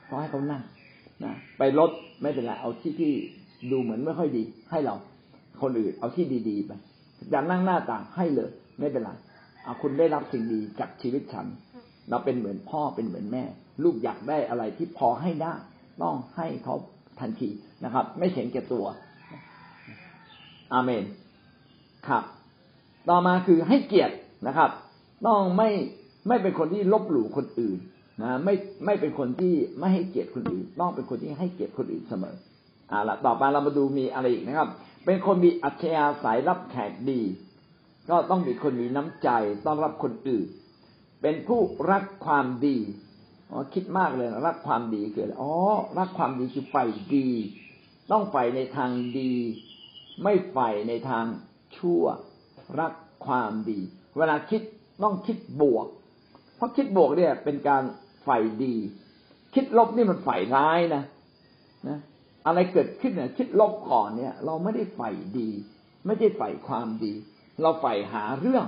ก็ให้เขานั่งนะไปรถไม่เป็นไรเอาที่ที่ดูเหมือนไม่ค่อยดีให้เราคนอื่นเอาที่ดีๆไปอย่านั่งหน้าต่างให้เลยไม่เป็นไรเอาคุณได้รับสิ่งดีจากชีวิตฉันเราเป็นเหมือนพ่อเป็นเหมือนแม่ลูกอยากได้อะไรที่พอให้ได้ต้องให้เขาทันทีนะครับไม่เห็นแก่ตัวอาเมนครับต่อมาคือให้เกียรตินะครับต้องไม่เป็นคนที่ลบหลู่คนอื่นนะไม่เป็นคนที่ไม่ให้เกียรติคนอื่นต้องเป็นคนที่ให้เกียรติคนอื่นเสมอล่ะต่อไปเรามาดูมีอะไรอีกนะครับเป็นคนมีอัธยาศัยรับแขกดีก็ต้องเป็นคนมีน้ำใจต้อนรับคนอื่นเป็นผู้รักความดีอ๋อคิดมากเลยรักความดีคืออะไรอ๋อรักความดีคือใฝ่ดีต้องใฝ่ในทางดีไม่ใฝ่ในทางชั่วรักความดีเวลาคิดต้องคิดบวกเพราะคิดบวกเนี่ยเป็นการใฝ่ดีคิดลบนี่มันใฝ่ร้ายนะอะไรเกิดขึ้นเนี่ยคิดลบก่อนเนี่ยเราไม่ได้ใฝ่ดีไม่ได้ใฝ่ความดีเราใฝ่หาเรื่อง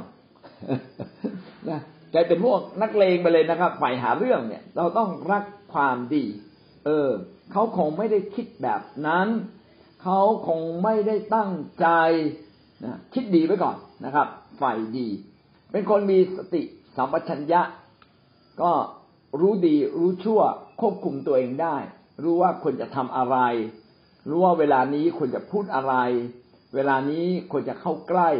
นะใจเป็นพวกนักเลงไปเลยนะครับใฝ่หาเรื่องเนี่ยเราต้องรักความดีเขาคงไม่ได้คิดแบบนั้นเขาคงไม่ได้ตั้งใจนะคิดดีไว้ก่อนนะครับใฝ่ดีเป็นคนมีสติสัมปชัญญะก็รู้ดีรู้ชั่วควบคุมตัวเองได้รู้ว่าควรจะทำอะไรรู้ว่าเวลานี้ควรจะพูดอะไรเวลานี้ควรจะเข้าใกล้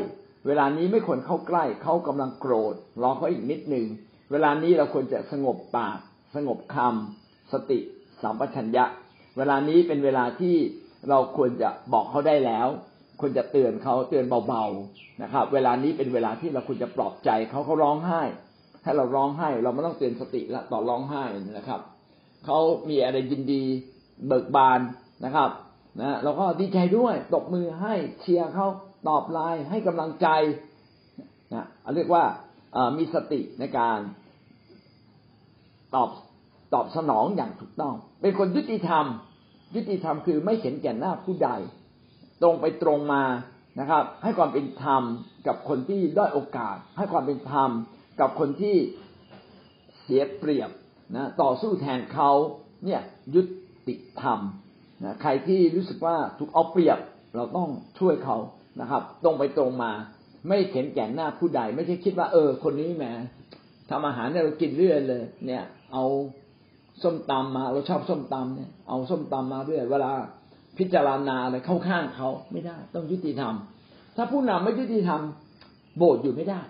เวลานี้ไม่ควรเข้าใกล้เขากำลังโกรธรอเขาอีกนิดหนึ่งเวลานี้เราควรจะสงบปากสงบคำสติสัมปชัญญะเวลานี้เป็นเวลาที่เราควรจะบอกเขาได้แล้วควรจะเตือนเขาเตือนเบาๆนะครับเวลานี้เป็นเวลาที่เราควรจะปลอบใจเขาร้องไห้ให้เราร้องไห้เราไม่ต้องเตือนสติละต่อร้องไห้นะครับเขามีอะไรยินดีเบิกบานนะครับนะเราก็ดีใจด้วยตบมือให้เชียร์เขาตอบไลน์ให้กำลังใจนะเรียกว่ามีสติในการตอบสนองอย่างถูกต้องเป็นคนยุติธรรมคือไม่เห็นแก่หน้าผู้ใดตรงไปตรงมานะครับให้ความเป็นธรรมกับคนที่ด้อยโอกาสให้ความเป็นธรรมกับคนที่เสียเปรียบนะต่อสู้แทนเขาเนี่ยยุติธรรมนะใครที่รู้สึกว่าถูกเอาเปรียบเราต้องช่วยเขานะครับตรงไปตรงมาไม่เห็นแก่หน้าผู้ใดไม่ใช่คิดว่าคนนี้แหมทำอาหารเนี่ยเรากินเรื่อยเลยเนี่ยเอาส้มตำมาเราชอบส้มตำเนี่ยเอาส้มตำมาเรื่อยเวลาพิจารณาอะไรเข้าข้างเขาไม่ได้ต้องยุติธรรมถ้าผู้นำไม่ยุติธรรมโบสถ์อยู่ไม่ได้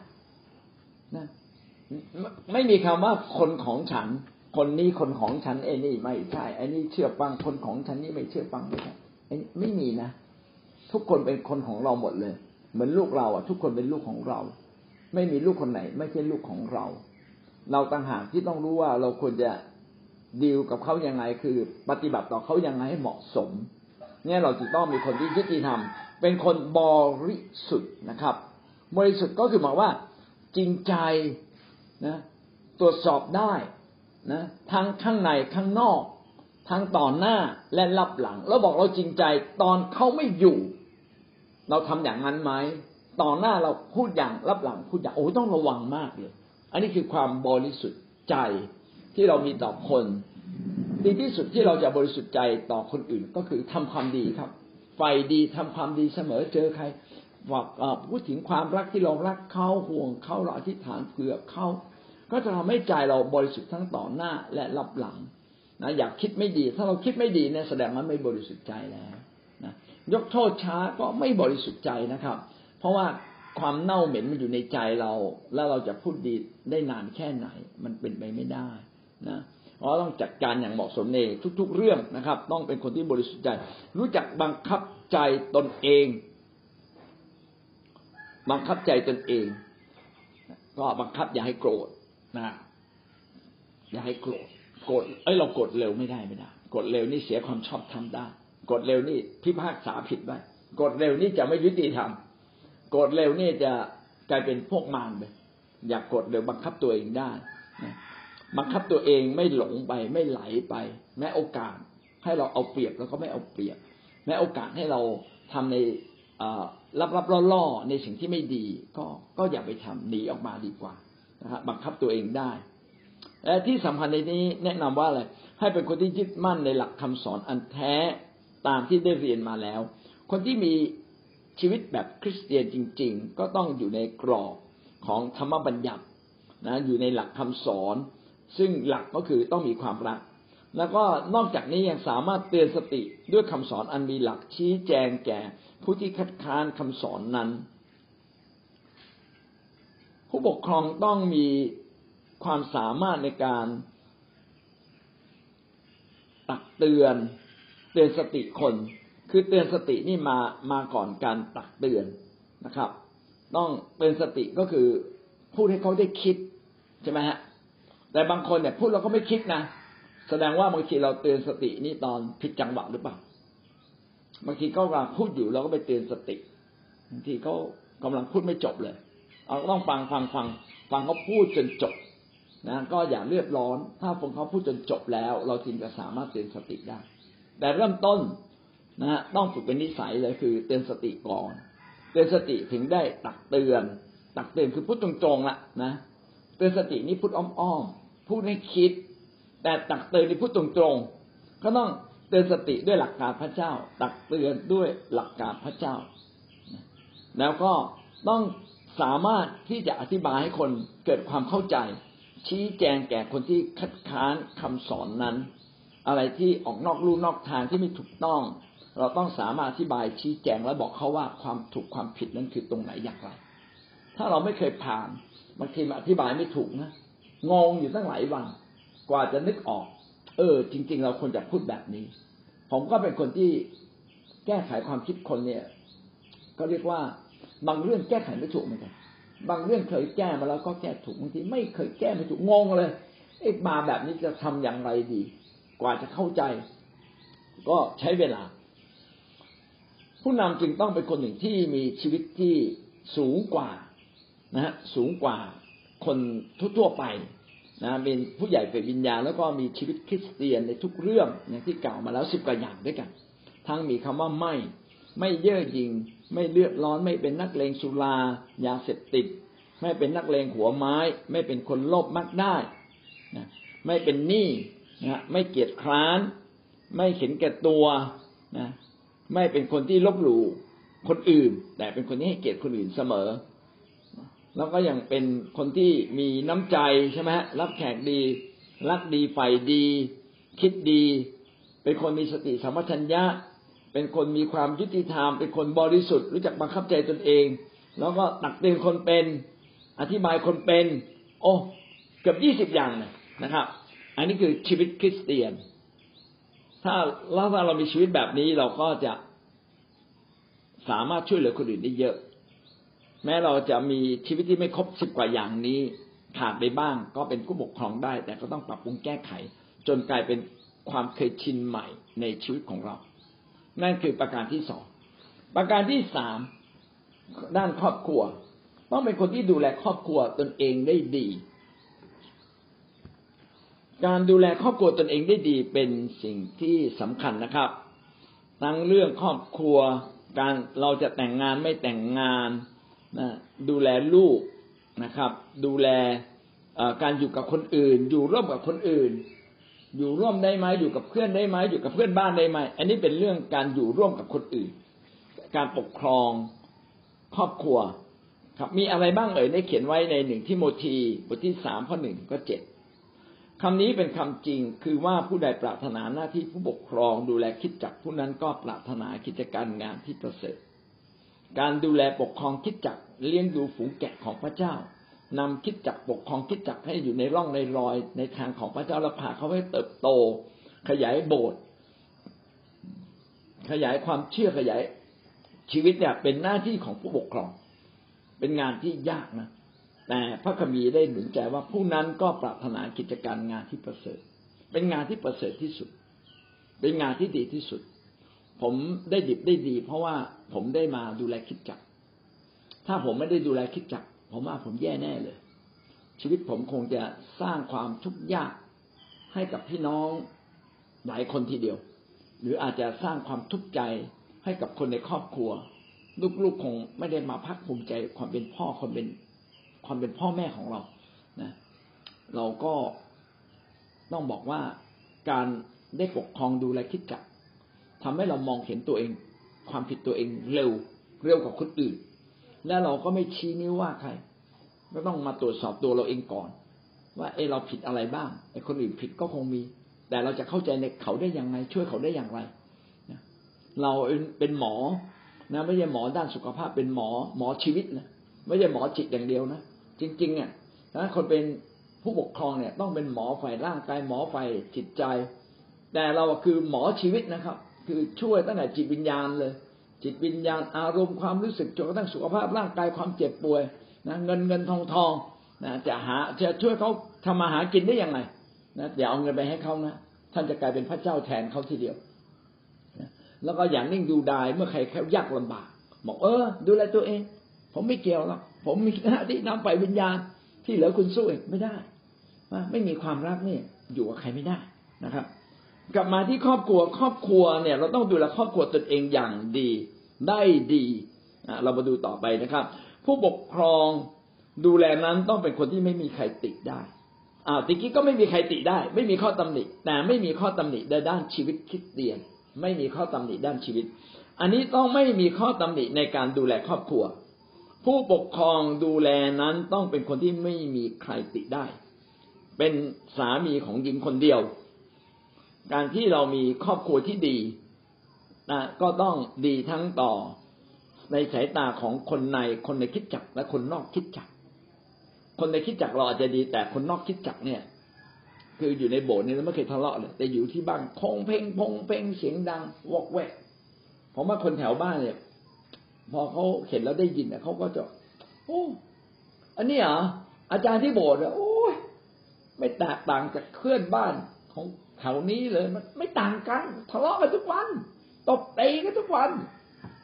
นะไม่มีคำว่าคนของฉันคนนี้คนของฉันไอ้นี่ไม่ใช่ไอ้นี่เชื่อฟังคนของฉันนี่ไม่เชื่อฟังไม่ใช่ไอ้นี่ไม่มีนะทุกคนเป็นคนของเราหมดเลยเหมือนลูกเราอ่ะทุกคนเป็นลูกของเราไม่มีลูกคนไหนไม่ใช่ลูกของเราเราต่างหากที่ต้องรู้ว่าเราควรจะดีลกับเขายังไงคือปฏิบัติต่อเขายังไงให้เหมาะสมเนี่ยเราจะต้องมีคนที่ยุติธรรมเป็นคนบริสุทธิ์นะครับบริสุทธิ์ก็คือหมายว่าจริงใจนะตรวจสอบได้นะทั้งข้างในข้างนอกทั้งต่อหน้าและลับหลังแล้วบอกเราจริงใจตอนเขาไม่อยู่เราทำอย่างนั้นไหมต่อหน้าเราพูดอย่างลับหลังพูดอย่างโอ้ต้องระวังมากเลยอันนี้คือความบริสุทธิ์ใจที่เรามีต่อคนดีที่สุดที่เราจะบริสุทธิ์ใจต่อคนอื่นก็คือทำความดีครับฝ่ายดีทำความดีเสมอเจอใคร พูดถึงความรักที่เรารักเขาห่วงเขาเราอธิษฐานเผื่อเขาก็จะทำให้ใจเราบริสุทธิ์ทั้งต่อหน้าและรับหลังนะอยากคิดไม่ดีถ้าเราคิดไม่ดีเนี่ยแสดงมันไม่บริสุทธิ์ใจแล้วนะยกโทษช้าก็ไม่บริสุทธิ์ใจนะครับเพราะว่าความเน่าเหม็นมันอยู่ในใจเราแล้วเราจะพูดดีได้นานแค่ไหนมันเป็นไปไม่ได้นะเพราะต้องจัดการอย่างเหมาะสมในทุกๆเรื่องนะครับต้องเป็นคนที่บริสุทธิ์ใจรู้จักบังคับใจตนเองบังคับใจตนเองก็บังคับอย่าให้โกรธนะอย่าให้โกรธโกรธเราโกรธเร็วไม่ได้โกรธเร็วนี่เสียความชอบธรรมได้โกรธเร็วนี่พิพากษาผิดได้โกรธเร็วนี่จะไม่ยุติธรรมโกรธเร็วนี่จะกลายเป็นพวกมารไปอย่า โกรธเร็วบังคับตัวเองได้นะบังคับตัวเองไม่หลงไปไม่ไหลไปแม้โอกาสให้เราเอาเปรียบแล้วก็ไม่เอาเปรียบแม้โอกาสให้เราทำในลับๆล่อๆในสิ่งที่ไม่ดีก็อย่าไปทำหนีออกมาดีกว่านะครับบังคับตัวเองได้และที่สำคัญในนี้แนะนำว่าอะไรให้เป็นคนที่ยึดมั่นในหลักคำสอนอันแท้ตามที่ได้เรียนมาแล้วคนที่มีชีวิตแบบคริสเตียนจริงๆก็ต้องอยู่ในกรอบของธรรมบัญญัตินะอยู่ในหลักคำสอนซึ่งหลักก็คือต้องมีความรักแล้วก็นอกจากนี้ยังสามารถเตือนสติด้วยคำสอนอันมีหลักชี้แจงแก่ผู้ที่คัดค้านคำสอนนั้นผู้ปกครองต้องมีความสามารถในการตักเตือนสติคนคือเตือนสตินี่มาก่อนการตักเตือนนะครับต้องเตือนสติก็คือพูดให้เขาได้คิดใช่ไหมฮะแต่บางคนเนี่ยพูดเราก็ไม่คิดนะแสดงว่าบางทีเราเตือนสตินี่ตอนผิดจังหวะหรือเปล่าบางทีเขากำลังพูดอยู่เราก็ไปเตือนสติบางทีเขากำลังพูดไม่จบเลยเราต้องฟังเขาพูดจนจบนะก็อย่าเรียบร้อนถ้าฟังเขาพูดจนจบแล้วเราจึงจะสามารถเตือนสติได้แต่เริ่มต้นนะฮะต้องฝึกเป็นนิสัยเลยคือเตือนสติก่อนเตือนสติถึงได้ตักเตือนคือพูดตรงๆละนะเตือนสตินี่พูดอ้อมๆพูดให้คิดแต่ตักเตือนนี่พูดตรงๆก็ต้องเตือนสติด้วยหลักการพระเจ้าตักเตือนด้วยหลักการพระเจ้าแล้วก็ต้องสามารถที่จะอธิบายให้คนเกิดความเข้าใจชี้แจงแก่คนที่คัดค้านคำสอนนั้นอะไรที่ออกนอกลู่นอกทางที่ไม่ถูกต้องเราต้องสามารถอธิบายชี้แจงและบอกเขาว่าความถูกความผิดนั้นคือตรงไหนอย่างไรถ้าเราไม่เคยผ่านบางทีมาอธิบายไม่ถูกนะงงอยู่ตั้งหลายวันกว่าจะนึกออกจริงๆเราควรจะพูดแบบนี้ผมก็เป็นคนที่แก้ไขความคิดคนเนี่ยก็เรียกว่าบางเรื่องแก้ไขไม่ถูกเหมือนกันบางเรื่องเคยแก้มาแล้วก็แก้ถูกบางทีไม่เคยแก้ไม่ถูกงงเลยไอ้มาแบบนี้จะทำอย่างไรดีกว่าจะเข้าใจก็ใช้เวลาผู้นำจึงต้องเป็นคนหนึ่งที่มีชีวิตที่สูงกว่านะฮะสูงกว่าคนทั่วไปนะเป็นผู้ใหญ่เป็นวิญญาณแล้วก็มีชีวิตคริสเตียนในทุกเรื่องอย่างที่กล่าวมาแล้ว10กว่าอย่างด้วยกันทั้งมีคำว่าไม่เย่อหยิ่งไม่เลือดร้อนไม่เป็นนักเลงสุรายาเสพติดไม่เป็นนักเลงหัวไม้ไม่เป็นคนโลภมักได้นะไม่เป็นหนี้นะไม่เกียจคร้านไม่เห็นแก่ตัวนะไม่เป็นคนที่ลบหลู่คนอื่นแต่เป็นคนที่ให้เกียรติคนอื่นเสมอแล้วก็ยังเป็นคนที่มีน้ำใจใช่ไหมรับแขกดีรักดีใฝ่ดีคิดดีเป็นคนมีสติสัมปชัญญะเป็นคนมีความยุติธรรมเป็นคนบริสุทธิ์รู้จักบังคับใจตนเองแล้วก็ตักเตือนคนเป็นอธิบายคนเป็นเกือบ20อย่างนะครับอันนี้คือชีวิตคริสเตียนถ้าเรามีชีวิตแบบนี้เราก็จะสามารถช่วยเหลือคนอื่นได้เยอะแม้เราจะมีชีวิตที่ไม่ครบ10กว่าอย่างนี้ขาดไปบ้างก็เป็นผู้ปกครองได้แต่ก็ต้องปรับปรุงแก้ไขจนกลายเป็นความเคยชินใหม่ในชีวิตของเรานั่นคือประการที่2ประการที่3ด้านครอบครัวต้องเป็นคนที่ดูแลครอบครัวตนเองได้ดีการดูแลครอบครัวตนเองได้ดีเป็นสิ่งที่สำคัญนะครับทั้งเรื่องครอบครัวการเราจะแต่งงานไม่แต่งงานนะดูแลลูกนะครับดูแลการอยู่กับคนอื่นอยู่ร่วมกับคนอื่นอยู่ร่วมได้ไหมอยู่กับเพื่อนได้ไหมอยู่กับเพื่อนบ้านได้ไหมอันนี้เป็นเรื่องการอยู่ร่วมกับคนอื่นการปกครอง ครอบครัวครับมีอะไรบ้างเอ่ยได้เขียนไว้ใน1ทิโมธีบทที่3ข้อ1ข้อ7คำนี้เป็นคำจริงคือว่าผู้ใดปรารถนาหน้าที่ผู้ปกครองดูแลคริสตจักรผู้นั้นก็ปรารถนากิจการงานที่ประเสริฐการดูแลปกครองคริสตจักรเลี้ยงดูฝูงแกะของพระเจ้านำคริสตจักรปกครองคริสตจักรให้อยู่ในร่องในรอยในทางของพระเจ้าและพาเขาให้เติบโตขยายโบสถ์ขยายความเชื่อขยายชีวิตเนี่ยเป็นหน้าที่ของผู้ปกครองเป็นงานที่ยากนะแต่พระคัมภีร์ได้หนุนใจว่าผู้นั้นก็ปรารถนากิจการงานที่ประเสริฐเป็นงานที่ประเสริฐที่สุดเป็นงานที่ดีที่สุดผมได้ดิบได้ดีเพราะว่าผมได้มาดูแลคริสตจักรถ้าผมไม่ได้ดูแลคริสตจักรผมว่าผมแย่แน่เลยชีวิตผมคงจะสร้างความทุกข์ยากให้กับพี่น้องหลายคนทีเดียวหรืออาจจะสร้างความทุกข์ใจให้กับคนในครอบครัวลูกๆคงไม่ได้มาภาคภูมิใจความเป็นพ่อแม่ของเรานะเราก็ต้องบอกว่าการได้ปกครองดูแลคริสตจักรทำให้เรามองเห็นตัวเองความผิดตัวเองเร็วกว่าคนอื่นและเราก็ไม่ชี้นิ้วว่าใครก็ต้องมาตรวจสอบตัวเราเองก่อนว่าเราผิดอะไรบ้างคนอื่นผิดก็คงมีแต่เราจะเข้าใจในเขาได้อย่างไรช่วยเขาได้อย่างไรเราเป็นหมอนะไม่ใช่หมอด้านสุขภาพเป็นหมอชีวิตนะไม่ใช่หมอจิตอย่างเดียวนะจริงๆเนี่ยนะคนเป็นผู้ปกครองเนี่ยต้องเป็นหมอฝ่ายร่างกายหมอฝ่ายจิตใจแต่เราคือหมอชีวิตนะครับคือช่วยตั้งแต่จิตวิญญาณเลยจิตวิญญาณอารมณ์ความรู้สึกจนกระทั่งสุขภาพร่างกายความเจ็บป่วยนะเงินทองนะจะช่วยเขาทำมาหากินได้อย่างไรนะอย่าเอาเงินไปให้เขานะท่านจะกลายเป็นพระเจ้าแทนเขาทีเดียวนะแล้วก็อย่านิ่งดูดายเมื่อใครเขายากลำบากบอกดูแลตัวเองผมไม่เกี่ยวหรอกผมมีหน้าที่นำไปวิญญาณที่เหลือคุณสู้เองไม่ได้ไม่มีความรักนี่อยู่กับใครไม่ได้นะครับกลับมาที่ครอบครัวเนี่ยเราต้องดูแลครอบครัวตนเองอย่างดีได้ดีเรามาดูต่อไปนะครับผู้ปกครองดูแลนั้นต้องเป็นคนที่ไม่มีใครติได้ติกี้ก็ไม่มีใครติได้ไม่มีข้อตำหนิแต่ไม่มีข้อตำหนิในด้านชีวิตคริสเตียนไม่มีข้อตำหนิด้านชีวิตอันนี้ต้องไม่มีข้อตำหนิในการดูแลครอบครัวผู้ปกครองดูแลนั้นต้องเป็นคนที่ไม่มีใครติได้เป็นสามีของหญิงคนเดียวการที่เรามีครอบครัวที่ดีนะก็ต้องดีทั้งต่อในสายตาของคนในคริสตจักรและคนนอกคริสตจักรคนในคริสตจักรเราอาจจะดีแต่คนนอกคริสตจักรเนี่ยคืออยู่ในโบสถ์นี่เราไม่เคยทะเลาะเลยแต่อยู่ที่บ้านพงเพลงเสียงดังวอกแวกผมว่าคนแถวบ้านเนี่ยพอเขาเห็นแล้วได้ยินเขาก็จะโอ้อันนี้เหรออาจารย์ที่โบสถ์โอ้ยไม่แตกต่างจากเพื่อนบ้านของแถวนี้เลยมันไม่ต่างกันทะเลาะกันทุกวันตบตีกันทุกวัน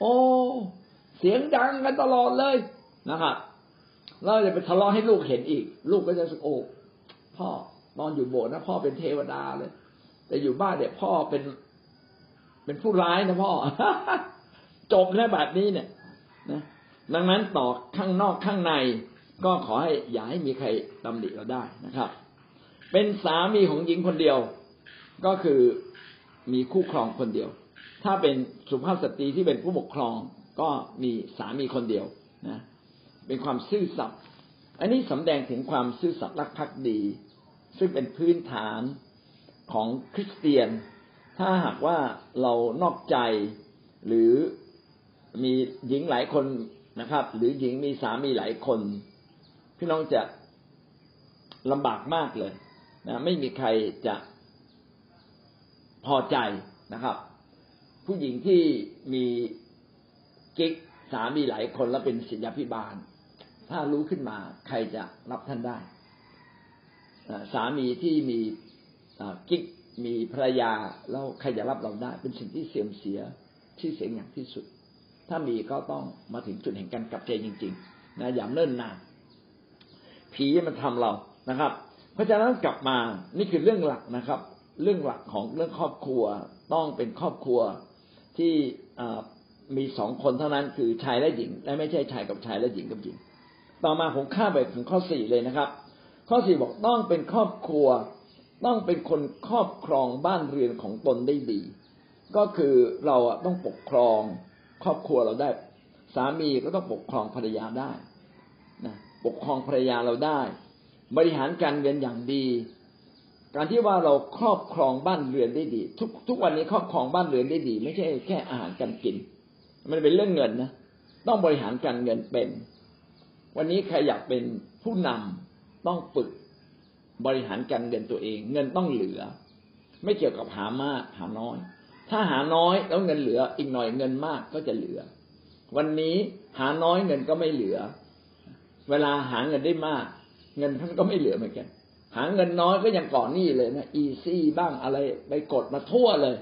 โอ้เสียงดังกันตลอดเลยนะครับเราจะไปทะเลาะให้ลูกเห็นอีกลูกก็จะโอ้พ่อตอนอยู่โบสถ์นะพ่อเป็นเทวดาเลยแต่อยู่บ้านเนี่ยพ่อเป็นผู้ร้ายนะพ่อ จบแล้วแบบนี้เนี่ยนะดังนั้นต่อข้างนอกข้างในก็ขอให้อย่าให้มีใครตำหนิเราได้นะครับเป็นสามีของหญิงคนเดียวก็คือมีคู่ครองคนเดียวถ้าเป็นสุภาพสตรีที่เป็นผู้ปกครองก็มีสามีคนเดียวนะเป็นความซื่อสัตย์อันนี้สำแดงถึงความซื่อสัตย์รักภักดีซึ่งเป็นพื้นฐานของคริสเตียนถ้าหากว่าเรานอกใจหรือมีหญิงหลายคนนะครับหรือหญิงมีสามีหลายคนพี่น้องจะลำบากมากเลยนะไม่มีใครจะพอใจนะครับผู้หญิงที่มีกิ๊กสามีหลายคนแล้วเป็นศิลปิบาลถ้ารู้ขึ้นมาใครจะรับท่านได้สามีที่มีกิ๊กมีภรรยาแล้วใครจะรับเราได้เป็นสิ่งที่เสื่อมเสียชื่อเสียงอย่างที่สุดถ้ามีก็ต้องมาถึงจุดแห่งการกลับใจจริงๆนะอย่าเนิ่นนานผีมันทำเรานะครับเพราะฉะนั้นกลับมานี่คือเรื่องหลักนะครับเรื่องหลักของเรื่องครอบครัวต้องเป็นครอบครัวที่มีสองคนเท่านั้นคือชายและหญิงและไม่ใช่ชายกับชายและหญิงกับหญิงต่อมาผมข้ามไปถึงข้อ4เลยนะครับข้อ4บอกต้องเป็นครอบครัวต้องเป็นคนครอบครองบ้านเรือนของตนได้ดีก็คือเราต้องปกครองครอบครัวเราได้ สามีก็ต้องปกครองภรรยาได้นะปกครองภรรยาเราได้บริหารการเงินอย่างดีการที่ว่าเราครอบครองบ้านเรือนได้ดีทุกวันนี้ครอบครองบ้านเรือนได้ดีไม่ใช่แค่อาหารการกินมันเป็นเรื่องเงินนะต้องบริหารการเงินเป็นวันนี้ใครอยากเป็นผู้นำต้องฝึกบริหารการเงินตัวเองเงินต้องเหลือไม่เกี่ยวกับหามากหาน้อยถ้าหาน้อยแล้วเงินเหลืออีกหน่อยเงินมากก็จะเหลือวันนี้หาน้อยเงินก็ไม่เหลือเวลาหาเงินได้มากเงินท่านก็ไม่เหลือเหมือนกันหาเงินน้อยก็ยังก่อนหนี้เลยนะอีซี่บ้างอะไรไปกดมาทั่วเลย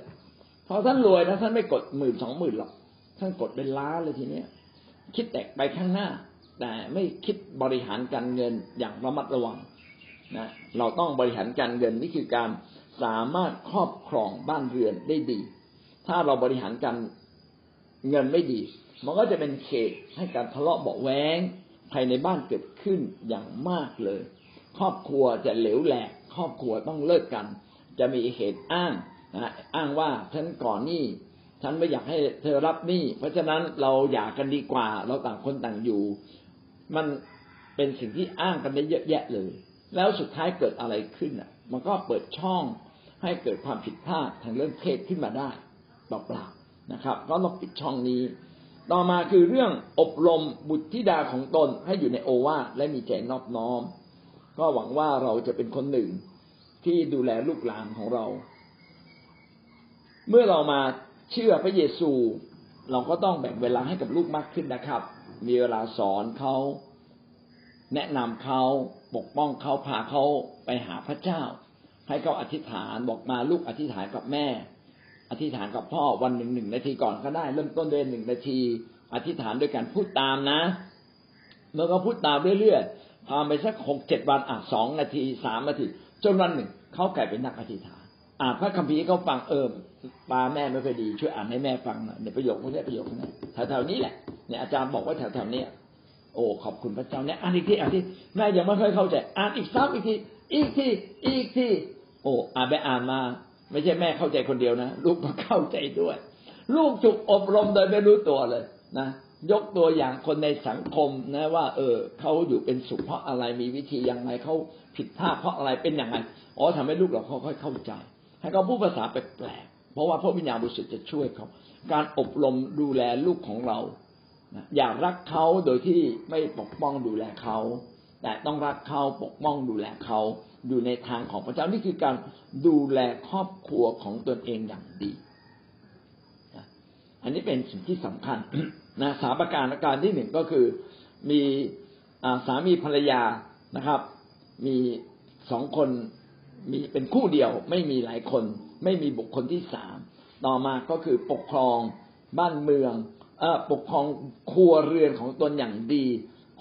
พอท่านรวยนะท่านไม่กด 10,000-20,000 หรอกท่านกดเป็นล้านเลยทีเนี้ยคิดแตกไปข้างหน้าแต่ไม่คิดบริหารการเงินอย่างระมัดระวังนะเราต้องบริหารการเงินนี่คือการสามารถครอบครองบ้านเรือนได้ดีถ้าเราบริหารการเงินไม่ดีมันก็จะเป็นเหตุให้การทะเลาะเบาะแว้งภายในบ้านเกิดขึ้นอย่างมากเลยครอบครัวจะเหลวแหลกครอบครัวต้องเลิกกันจะมีเหตุอ้างว่าฉันก่อนหนี้ฉันไม่อยากให้เธอรับหนี้เพราะฉะนั้นเราหย่ากันดีกว่าเราต่างคนต่างอยู่มันเป็นสิ่งที่อ้างกันได้เยอะแยะเลยแล้วสุดท้ายเกิดอะไรขึ้นอ่ะมันก็เปิดช่องให้เกิดความผิดพลาดทางเรื่องเพศขึ้นมาได้เปล่าๆนะครับก็ต้องปิดช่องนี้ต่อมาคือเรื่องอบรมบุตรธิดาของตนให้อยู่ในโอวาทและมีใจนอบน้อมก็หวังว่าเราจะเป็นคนหนึ่งที่ดูแลลูกหลานของเราเมื่อเรามาเชื่อพระเยซูเราก็ต้องแบ่งเวลาให้กับลูกมากขึ้นนะครับมีเวลาสอนเขาแนะนำเขาปกป้องเขาพาเขาไปหาพระเจ้าให้เขาอธิษฐานบอกมาลูกอธิษฐานกับแม่อธิษฐานกับพ่อวันหนึ่ง1 นาทีก่อนก็ได้เริ่มต้นด้วย1 นาทีอธิษฐานด้วยการพูดตามนะเมื่อเขาพูดตามเรื่อยๆพาไปสัก 6-7 วัน2 นาที 3 นาทีจนวันหนึ่งเขากลายเป็นนักอธิษฐานอ่านพระคัมภีร์เขาฟังปาแม่ไม่ค่อยดีช่วยอ่านให้แม่ฟังหน่อยในประโยคพวกนี้ประโยคนั้นแถวๆนี้แหละเนี่ยอาจารย์บอกว่าแถวๆนี้โอ้ขอบคุณพระเจ้าเนี่ยอ่านอีกทีอ่านทีแม่ยังไม่ค่อยเข้าใจอ่านอีกซ้ำอีกทีโอ้อ่านไปอ่านมาไม่ใช่แม่เข้าใจคนเดียวนะลูกก็เข้าใจด้วยลูกถูกอบรมโดยไม่รู้ตัวเลยนะยกตัวอย่างคนในสังคมนะว่าเขาอยู่เป็นสุขเพราะอะไรมีวิธียังไงเขาผิดพลาดเพราะอะไรเป็นอย่างไรอ๋อทำให้ลูกเราค่อยๆเข้าใจให้เขาพูดภาษาแปลกๆเพราะว่าพระวิญญาณบริสุทธิ์จะช่วยเขาการอบรมดูแลลูกของเราอย่ารักเขาโดยที่ไม่ปกป้องดูแลเขาแต่ต้องรักเขาปกป้องดูแลเขาอยู่ในทางของพระเจ้านี่คือการดูแลครอบครัวของตนเองอย่างดีอันนี้เป็นสิ่งที่สำคัญนะ3 ประการที่ 1ก็คือมีสามีภรรยานะครับมี2 คนมีเป็นคู่เดียวไม่มีหลายคนไม่มีบุคคลที่3ต่อมาก็คือปกครองบ้านเมืองปกครองครัวเรือนของตนอย่างดี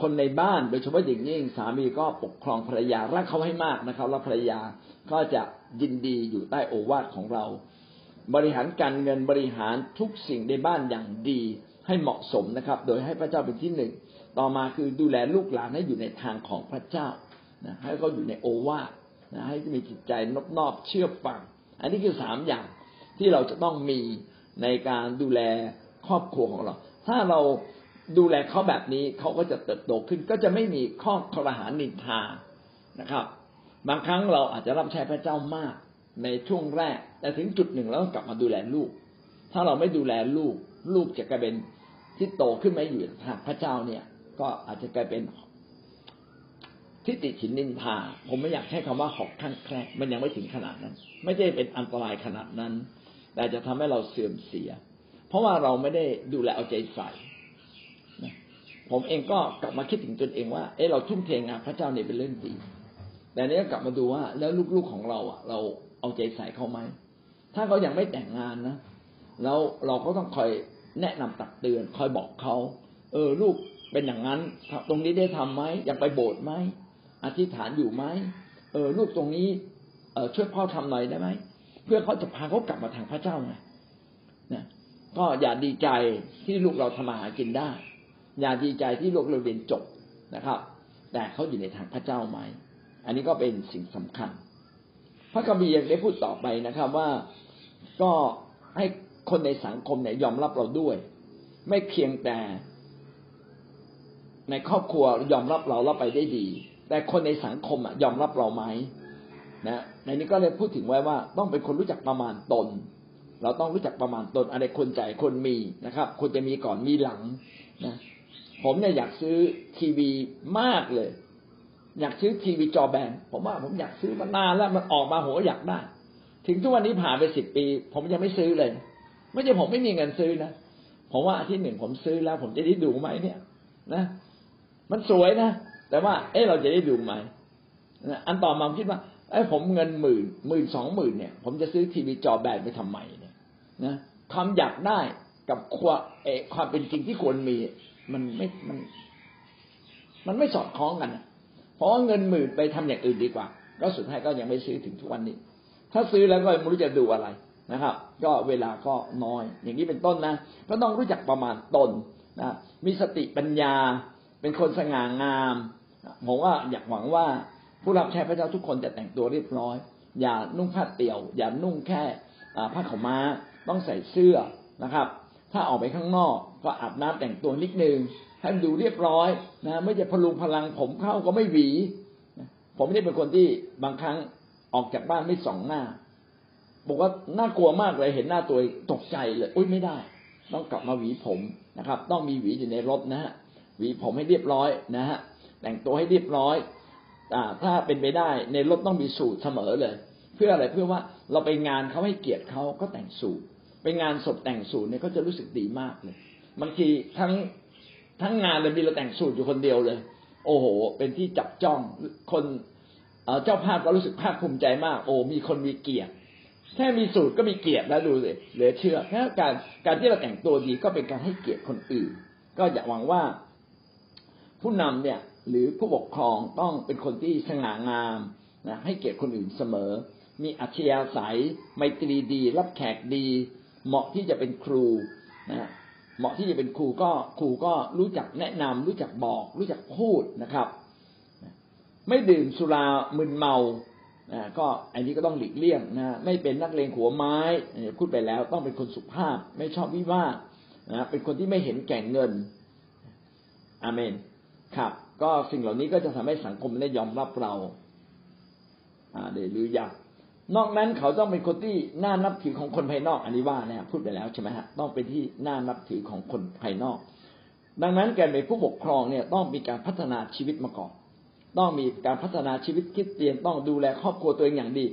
คนในบ้านโดยเฉพาะอย่างยิ่งสามีก็ปกครองภรรยารักเขาให้มากนะครับแล้วภรรยาก็จะยินดีอยู่ใต้โอวาทของเราบริหารการเงินบริหารทุกสิ่งในบ้านอย่างดีให้เหมาะสมนะครับโดยให้พระเจ้าเป็นที่1ต่อมาคือดูแลลูกหลานให้อยู่ในทางของพระเจ้านะให้เขาอยู่ในโอวาทนะให้มีจิตใจนอบน้อมเชื่อฟังอันนี้คือ3 อย่างที่เราจะต้องมีในการดูแลครอบครัวของเราถ้าเราดูแลเขาแบบนี้เขาก็จะเติบโตขึ้นก็จะไม่มีข้อครหานินทานะครับบางครั้งเราอาจจะรับใช้พระเจ้ามากในช่วงแรกแต่ถึงจุดหนึ่งเราต้องกลับมาดูแลลูกถ้าเราไม่ดูแลลูกลูกจะกลายเป็นที่โตขึ้นมาอยู่ทางพระเจ้าเนี่ยก็อาจจะกลายเป็นทิฏฐิฉินนินทาผมไม่อยากใช้คำว่าหอกข้างแคร่มันยังไม่ถึงขนาดนั้นไม่ได้เป็นอันตรายขนาดนั้นแต่จะทำให้เราเสื่อมเสียเพราะว่าเราไม่ได้ดูแลเอาใจใส่ผมเองก็กลับมาคิดถึงตนเองว่าเราทุ่มเทงานพระเจ้าเนี่ยเป็นเรื่องดีแต่เนี้ยกลับมาดูว่าแล้วลูกๆของเราอ่ะเราเอาใจใส่เขาไหมถ้าเขายังไม่แต่งงานนะแล้วเราก็ต้องคอยแนะนำตักเตือนคอยบอกเขาลูกเป็นอย่างนั้นตรงนี้ได้ทำไหมอยากไปโบสถ์ไหมอธิษฐานอยู่ไหมลูกตรงนี้ช่วยพ่อทำหน่อยได้ไหมเพื่อเขาจะพาเขากลับมาทางพระเจ้าไงนะก็อย่าดีใจที่ลูกเราทำมาหากินได้อย่าดีใจที่ลูกเราเรียนจบนะครับแต่เขาอยู่ในทางพระเจ้าไหมอันนี้ก็เป็นสิ่งสำคัญพระคัมภีร์ยังได้พูดต่อไปนะครับว่าก็ให้คนในสังคมเนี่ยยอมรับเราด้วยไม่เพียงแต่ ในครอบครัวยอมรับเราไปได้ดีแต่คนในสังคมยอมรับเราไหมนะในนี้ก็เลยพูดถึงไว้ว่าต้องเป็นคนรู้จักประมาณตนเราต้องรู้จักประมาณตนอะไรควรใจควรมีนะครับควรจะมีก่อนมีหลังนะผมอยากซื้อทีวีมากเลยอยากซื้อทีวีจอแบนผมว่าผมอยากซื้อมานานแล้วมันออกมาผมก็อยากได้ถึงทุกวันนี้ผ่านไป10 ปีผมยังไม่ซื้อเลยไม่ใช่ผมไม่มีเงินซื้อนะผมว่าอาทิตย์หนึ่งผมซื้อแล้วผมจะได้ดูไหมเนี่ยนะมันสวยนะแต่ว่าเราจะได้ดูไหมนะอันต่อมาผมคิดว่าผมเงิน10,000 20,000เนี่ยผมจะซื้อทีวีจอแบนไปทำไมเนี่ยนะความอยากได้กับความเป็นจริงที่ควรมีมันไม่สอดคล้องกันเพราะเงิน10,000ไปทำอย่างอื่นดีกว่าก็สุดท้ายก็ยังไม่ซื้อถึงทุกวันนี้ถ้าซื้อแล้วก็ไม่รู้จะดูอะไรนะครับก็เวลาก็น้อยอย่างนี้เป็นต้นนะก็ต้องรู้จักประมาณตนนะมีสติปัญญาเป็นคนสง่างามผมว่าอยากหวังว่าผู้รับใช้พระเจ้าทุกคนจะแต่งตัวเรียบร้อยอย่านุ่งผ้าเตี่ยวอย่านุ่งแค่ผ้าขาวม้าต้องใส่เสื้อนะครับถ้าออกไปข้างนอกก็อาบน้ำแต่งตัวนิดนึงให้ดูเรียบร้อยนะไม่จะพลุงพลังผมเข้าก็ไม่หวีผมนี่เป็นคนที่บางครั้งออกจากบ้านไม่ส่องหน้าบอกว่าน่ากลัวมากเลยเห็นหน้าตัวตกใจเลยอุ้ยไม่ได้ต้องกลับมาหวีผมนะครับต้องมีหวีอยู่ในรถนะฮะหวีผมให้เรียบร้อยนะฮะแต่งตัวให้เรียบร้อยถ้าเป็นไปได้ในรถต้องมีสูทเสมอเลยเพื่ออะไรเพื่อว่าเราไปงานเขาให้เกียรติเขาก็แต่งสูทไปงานศพแต่งสูทเนี่ยเขาจะรู้สึกดีมากเลยบางทีทั้งงานเลยมีเราแต่งสูทอยู่คนเดียวเลยโอ้โหเป็นที่จับจ้องคนเจ้าภาพก็รู้สึกภาคภูมิใจมากโอ้มีคนมีเกียรติแค่มีสูตรก็มีเกียรติแล้วดูสิเหลือเชื่อแค่การที่เราแต่งตัวดีก็เป็นการให้เกียรติคนอื่นก็อยากหวังว่าผู้นำเนี่ยหรือผู้ปกครองต้องเป็นคนที่สง่างามนะให้เกียรติคนอื่นเสมอมีอัธยาศัยไมตรีดีรับแขกดีเหมาะที่จะเป็นครูนะเหมาะที่จะเป็นครูก็รู้จักแนะนำรู้จักบอกรู้จักพูดนะครับไม่ดื่มสุรามึนเมาก็อันนี้ก็ต้องหลีกเลี่ยงนะไม่เป็นนักเลงหัวไม้พูดไปแล้วต้องเป็นคนสุภาพไม่ชอบวิวาทนะเป็นคนที่ไม่เห็นแก่เงินอาเมนครับก็สิ่งเหล่านี้ก็จะทำให้สังคมได้ยอมรับเราเดี๋ยวหรืออย่างนอกนั้นเขาต้องเป็นคนที่น่านับถือของคนภายนอกอันนี้ว่าเนี่ยพูดไปแล้วใช่ไหมฮะต้องเป็นที่น่านับถือของคนภายนอกดังนั้นการเป็นผู้ปกครองเนี่ยต้องมีการพัฒนาชีวิตมาก่อนต้องมีการพัฒนาชีวิตคริสเตียนต้องดูแลครอบครัวตัวเองอย่างดี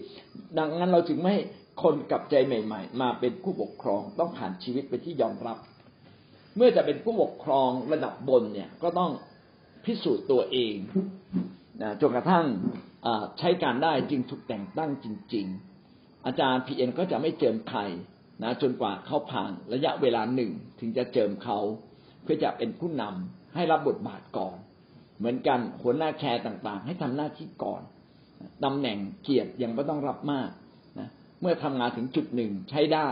ดังนั้นเราจึงไม่ให้คนกลับใจใหม่ๆมาเป็นผู้ปกครองต้องผ่านชีวิตไปที่ยอมรับเมื่อจะเป็นผู้ปกครองระดับบนเนี่ยก็ต้องพิสูจน์ตัวเองจนกระทั่งใช้การได้จึงถูกแต่งตั้งจริงๆอาจารย์พีเอ็นก็จะไม่เจิมใครนะจนกว่าเขาผ่านระยะเวลาหนึ่งถึงจะเจิมเขาเพื่อจะเป็นผู้นำให้รับบทบาทก่อนเหมือนกันหัวหน้าแคร์ต่างๆให้ทำหน้าที่ก่อนตำแหน่งเกียรติยังไม่ต้องรับมากนะเมื่อทำงานถึงจุดหนึ่งใช้ได้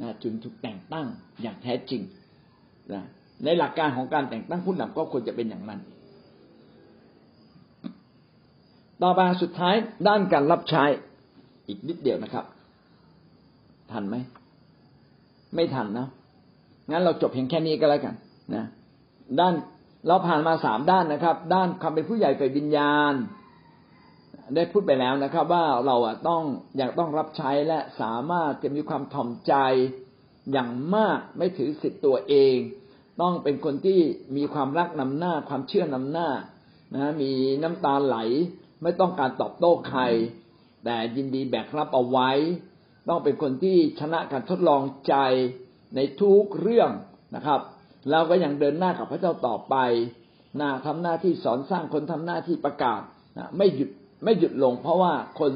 นะจึงถูกแต่งตั้งอย่างแท้จริงนะในหลักการของการแต่งตั้งผู้นำก็ควรจะเป็นอย่างนั้นต่อมาสุดท้ายด้านการรับใช้อีกนิดเดียวนะครับทันไหมไม่ทันนะงั้นเราจบเพียงแค่นี้ก็แล้วกันนะด้านเราผ่านมา3ด้านนะครับด้านความเป็นผู้ใหญ่ฝ่ายวิญญาณได้พูดไปแล้วนะครับว่าเราต้องรับใช้และสามารถจะมีความถ่อมใจอย่างมากไม่ถือสิทธิ์ตัวเองต้องเป็นคนที่มีความรักนำหน้าความเชื่อนำหน้านะมีน้ำตาไหลไม่ต้องการตอบโต้ใครแต่ยินดีแบกรับเอาไว้ต้องเป็นคนที่ชนะการทดลองใจในทุกเรื่องนะครับเราก็ยังเดินหน้ากับพระเจ้าต่อไปทำหน้าที่สอนสร้างคนทำหน้าที่ประกาศไม่หยุดลงเพราะว่าคน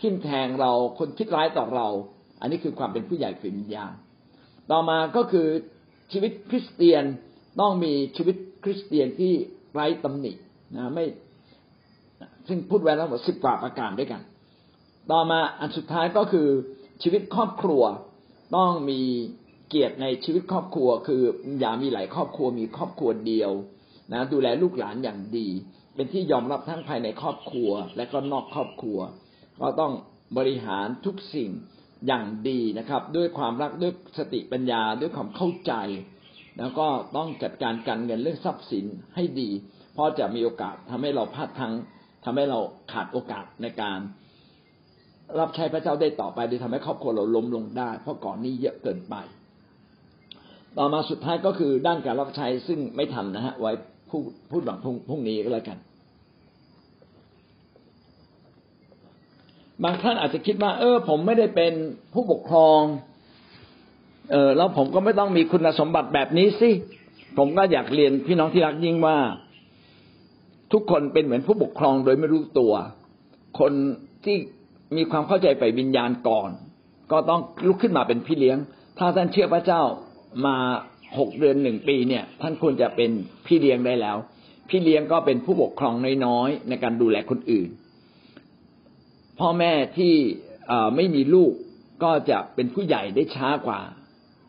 ทิ่มแทงเราคนคิดร้ายต่อเราอันนี้คือความเป็นผู้ใหญ่ฝ่ายวิญญาณต่อมาก็คือชีวิตคริสเตียนต้องมีชีวิตคริสเตียนที่ไร้ตำหนินะไม่ซึ่งพูดไว้แล้วหมด10 กว่าประการด้วยกันต่อมาอันสุดท้ายก็คือชีวิตครอบครัวต้องมีเกียรติในชีวิตครอบครัวคืออย่ามีหลายครอบครัวมีครอบครัวเดียวนะดูแลลูกหลานอย่างดีเป็นที่ยอมรับทั้งภายในครอบครัวและก็นอกครอบครัวก็ต้องบริหารทุกสิ่งอย่างดีนะครับด้วยความรักด้วยสติปัญญาด้วยความเข้าใจแล้วก็ต้องจัดการเงินเรื่องทรัพย์สินให้ดี ราะจะมีโอกาสทำให้เราพลาดทั้งทำให้เราขาดโอกาสในการรับใช้พระเจ้าได้ต่อไปโดยทำให้ครอบครัวเราล้มลงได้เพราะก่อนนี้เยอะเกินไปต่อมาสุดท้ายก็คือด้านการรับใช้ซึ่งไม่ทันนะฮะไว้พูดหลังพรุ่งนี้ก็แล้วกันบางท่านอาจจะคิดว่าผมไม่ได้เป็นผู้ปกครองแล้วผมก็ไม่ต้องมีคุณสมบัติแบบนี้สิผมก็อยากเรียนพี่น้องที่รักยิ่งว่าทุกคนเป็นเหมือนผู้ปกครองโดยไม่รู้ตัวคนที่มีความเข้าใจไปวิญญาณก่อนก็ต้องลุกขึ้นมาเป็นพี่เลี้ยงถ้าท่านเชื่อพระเจ้ามา6เดือน1ปีเนี่ยท่านควรจะเป็นพี่เลี้ยงได้แล้วพี่เลี้ยงก็เป็นผู้ปกครองน้อยๆในการดูแลคนอื่นพ่อแม่ที่ไม่มีลูกก็จะเป็นผู้ใหญ่ได้ช้ากว่า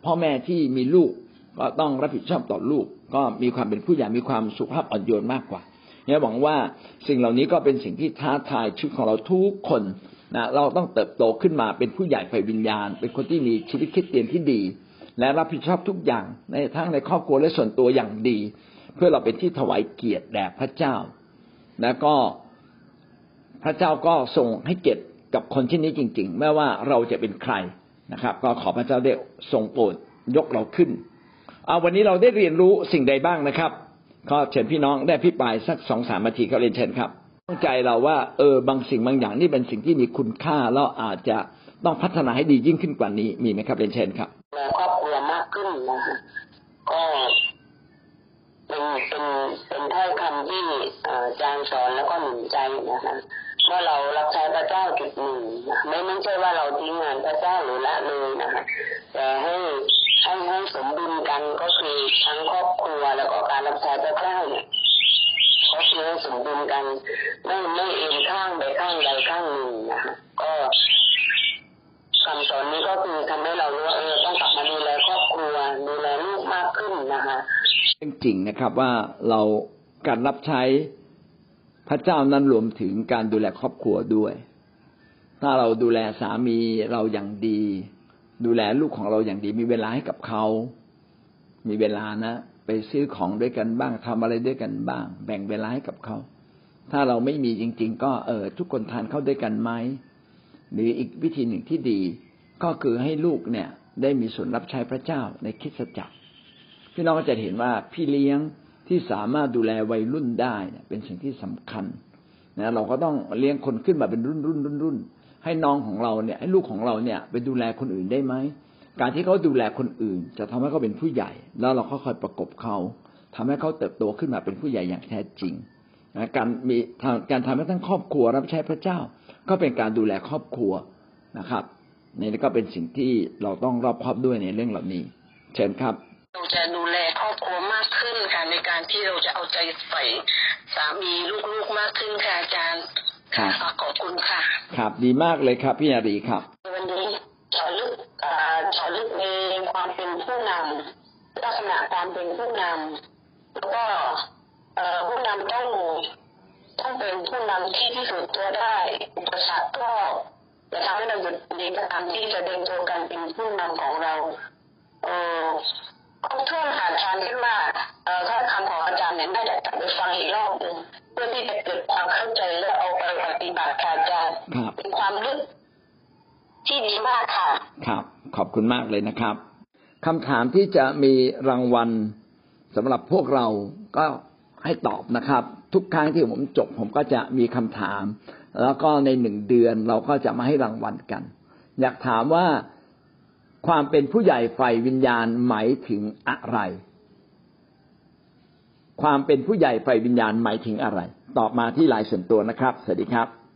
พ่อแม่ที่มีลูกก็ต้องรับผิดชอบต่อลูกก็มีความเป็นผู้ใหญ่มีความสุภาพอ่อนโยนมากกว่าเนี่ยหวังว่าสิ่งเหล่านี้ก็เป็นสิ่งที่ท้าทายชีวิตของเราทุกคนนะเราต้องเติบโตขึ้นมาเป็นผู้ใหญ่ฝ่ายวิญญาณเป็นคนที่มีชีวิตคริสเตียนที่ดีและรับผิดชอบทุกอย่างในทั้งในครอบครัวและส่วนตัวอย่างดีเพื่อเราเป็นที่ถวายเกียรติแด่พระเจ้าแล้วก็พระเจ้าก็ทรงให้เกียรติกับคนเช่นนี้จริงๆแม้ว่าเราจะเป็นใครนะครับก็ขอพระเจ้าได้ทรงโปรดยกเราขึ้นวันนี้เราได้เรียนรู้สิ่งใดบ้างนะครับก็เชิญพี่น้องได้อภิปรายสัก 2-3 นาทีก็เรียนเชิญครับตั้งใจเราว่าบางสิ่งบางอย่างนี่เป็นสิ่งที่มีคุณค่าแล้วอาจจะต้องพัฒนาให้ดียิ่งขึ้นกว่านี้มีไหมครับเรียนเชิญครับครอบครัวมากขึ้นนะก็เป็นถ้อยคำที่จางสอนแล้วก็หนุนใจนะคะเมื่อเรารับใช้พระเจ้าจุดหนึ่งไม่ใช่ว่าเราทิ้งงานพระเจ้าหรือละเลยนะคะแต่ให้สมดุลกันก็คือทั้งครอบครัวแล้วก็การรับใช้พระเจ้าเนี่ยก็คือให้สมดุลกันไม่เอียงข้างไปข้างใดข้างหนึ่งนะคะก็คำสอนนี้ก็คือทำให้เรารู้ว่าต้องกลับมาดูแลครอบครัวดูแลลูกมากขึ้นนะคะจริงๆนะครับว่าเราการรับใช้พระเจ้านั้นรวมถึงการดูแลครอบครัวด้วยถ้าเราดูแลสามีเราอย่างดีดูแลลูกของเราอย่างดีมีเวลาให้กับเขามีเวลานะไปซื้อของด้วยกันบ้างทำอะไรด้วยกันบ้างแบ่งเวลาให้กับเขาถ้าเราไม่มีจริงๆก็ทุกคนทานข้าวด้วยกันไหมหรืออีกวิธีหนึ่งที่ดีก็คือให้ลูกเนี่ยได้มีส่วนรับใช้พระเจ้าในคริสตจักรพี่น้องก็จะเห็นว่าพี่เลี้ยงที่สามารถดูแลวัยรุ่นได้เนี่ยเป็นสิ่งที่สำคัญนะเราก็ต้องเลี้ยงคนขึ้นมาเป็นรุ่นให้น้องของเราเนี่ยให้ลูกของเราเนี่ยไปดูแลคนอื่นได้ไหมการที่เขาดูแลคนอื่นจะทำให้เขาเป็นผู้ใหญ่แล้วเราก็คอยประกบเขาทำให้เขาเติบโตขึ้นมาเป็นผู้ใหญ่อย่างแท้จริงนะการทำให้ทั้งครอบครัวรับใช้พระเจ้าก็เป็นการดูแลครอบครัวนะครับนี่ก็เป็นสิ่งที่เราต้องรอบคอบด้วยในเรื่องเหล่านี้เชิญครับเราจะดูแลครอบครัวมากขึ้นค่ะในการที่เราจะเอาใจใส่สามีลูกๆมากขึ้นค่ะอาจารย์ค่ะขอบคุณค่ะครับดีมากเลยครับพี่อารีครับวันนี้เจาะลึกในความเป็นผู้นำลักษณะการเป็นผู้นำแล้วก็ผู้นำต้องเป็นผู้นำที่พิสูจน์ตัวได้อุปสรรคก็จะทำให้เราหยุดในการทำที่จะเดินตัวกันเป็นผู้นำของเราก็ทุ่มหาทางขึ้นมาถ้าคำของอาจารย์เนี่ยน่าจะกลับไปฟังอีกรอบหนึ่งเพื่อที่จะเกิดความเข้าใจและเอาไปปฏิบัติค่ะอาจารย์เป็นความลึกที่ดีมากค่ะครับขอบคุณมากเลยนะครับคำถามที่จะมีรางวัลสำหรับพวกเราก็ให้ตอบนะครับทุกครั้งที่ผมจบผมก็จะมีคำถามแล้วก็ใน1เดือนเราก็จะมาให้รางวัลกันอยากถามว่าความเป็นผู้ใหญ่ฝ่ายวิญญาณหมายถึงอะไรความเป็นผู้ใหญ่ฝ่ายวิญญาณหมายถึงอะไรตอบมาที่ไลน์ส่วนตัวนะครับสวัสดีครับ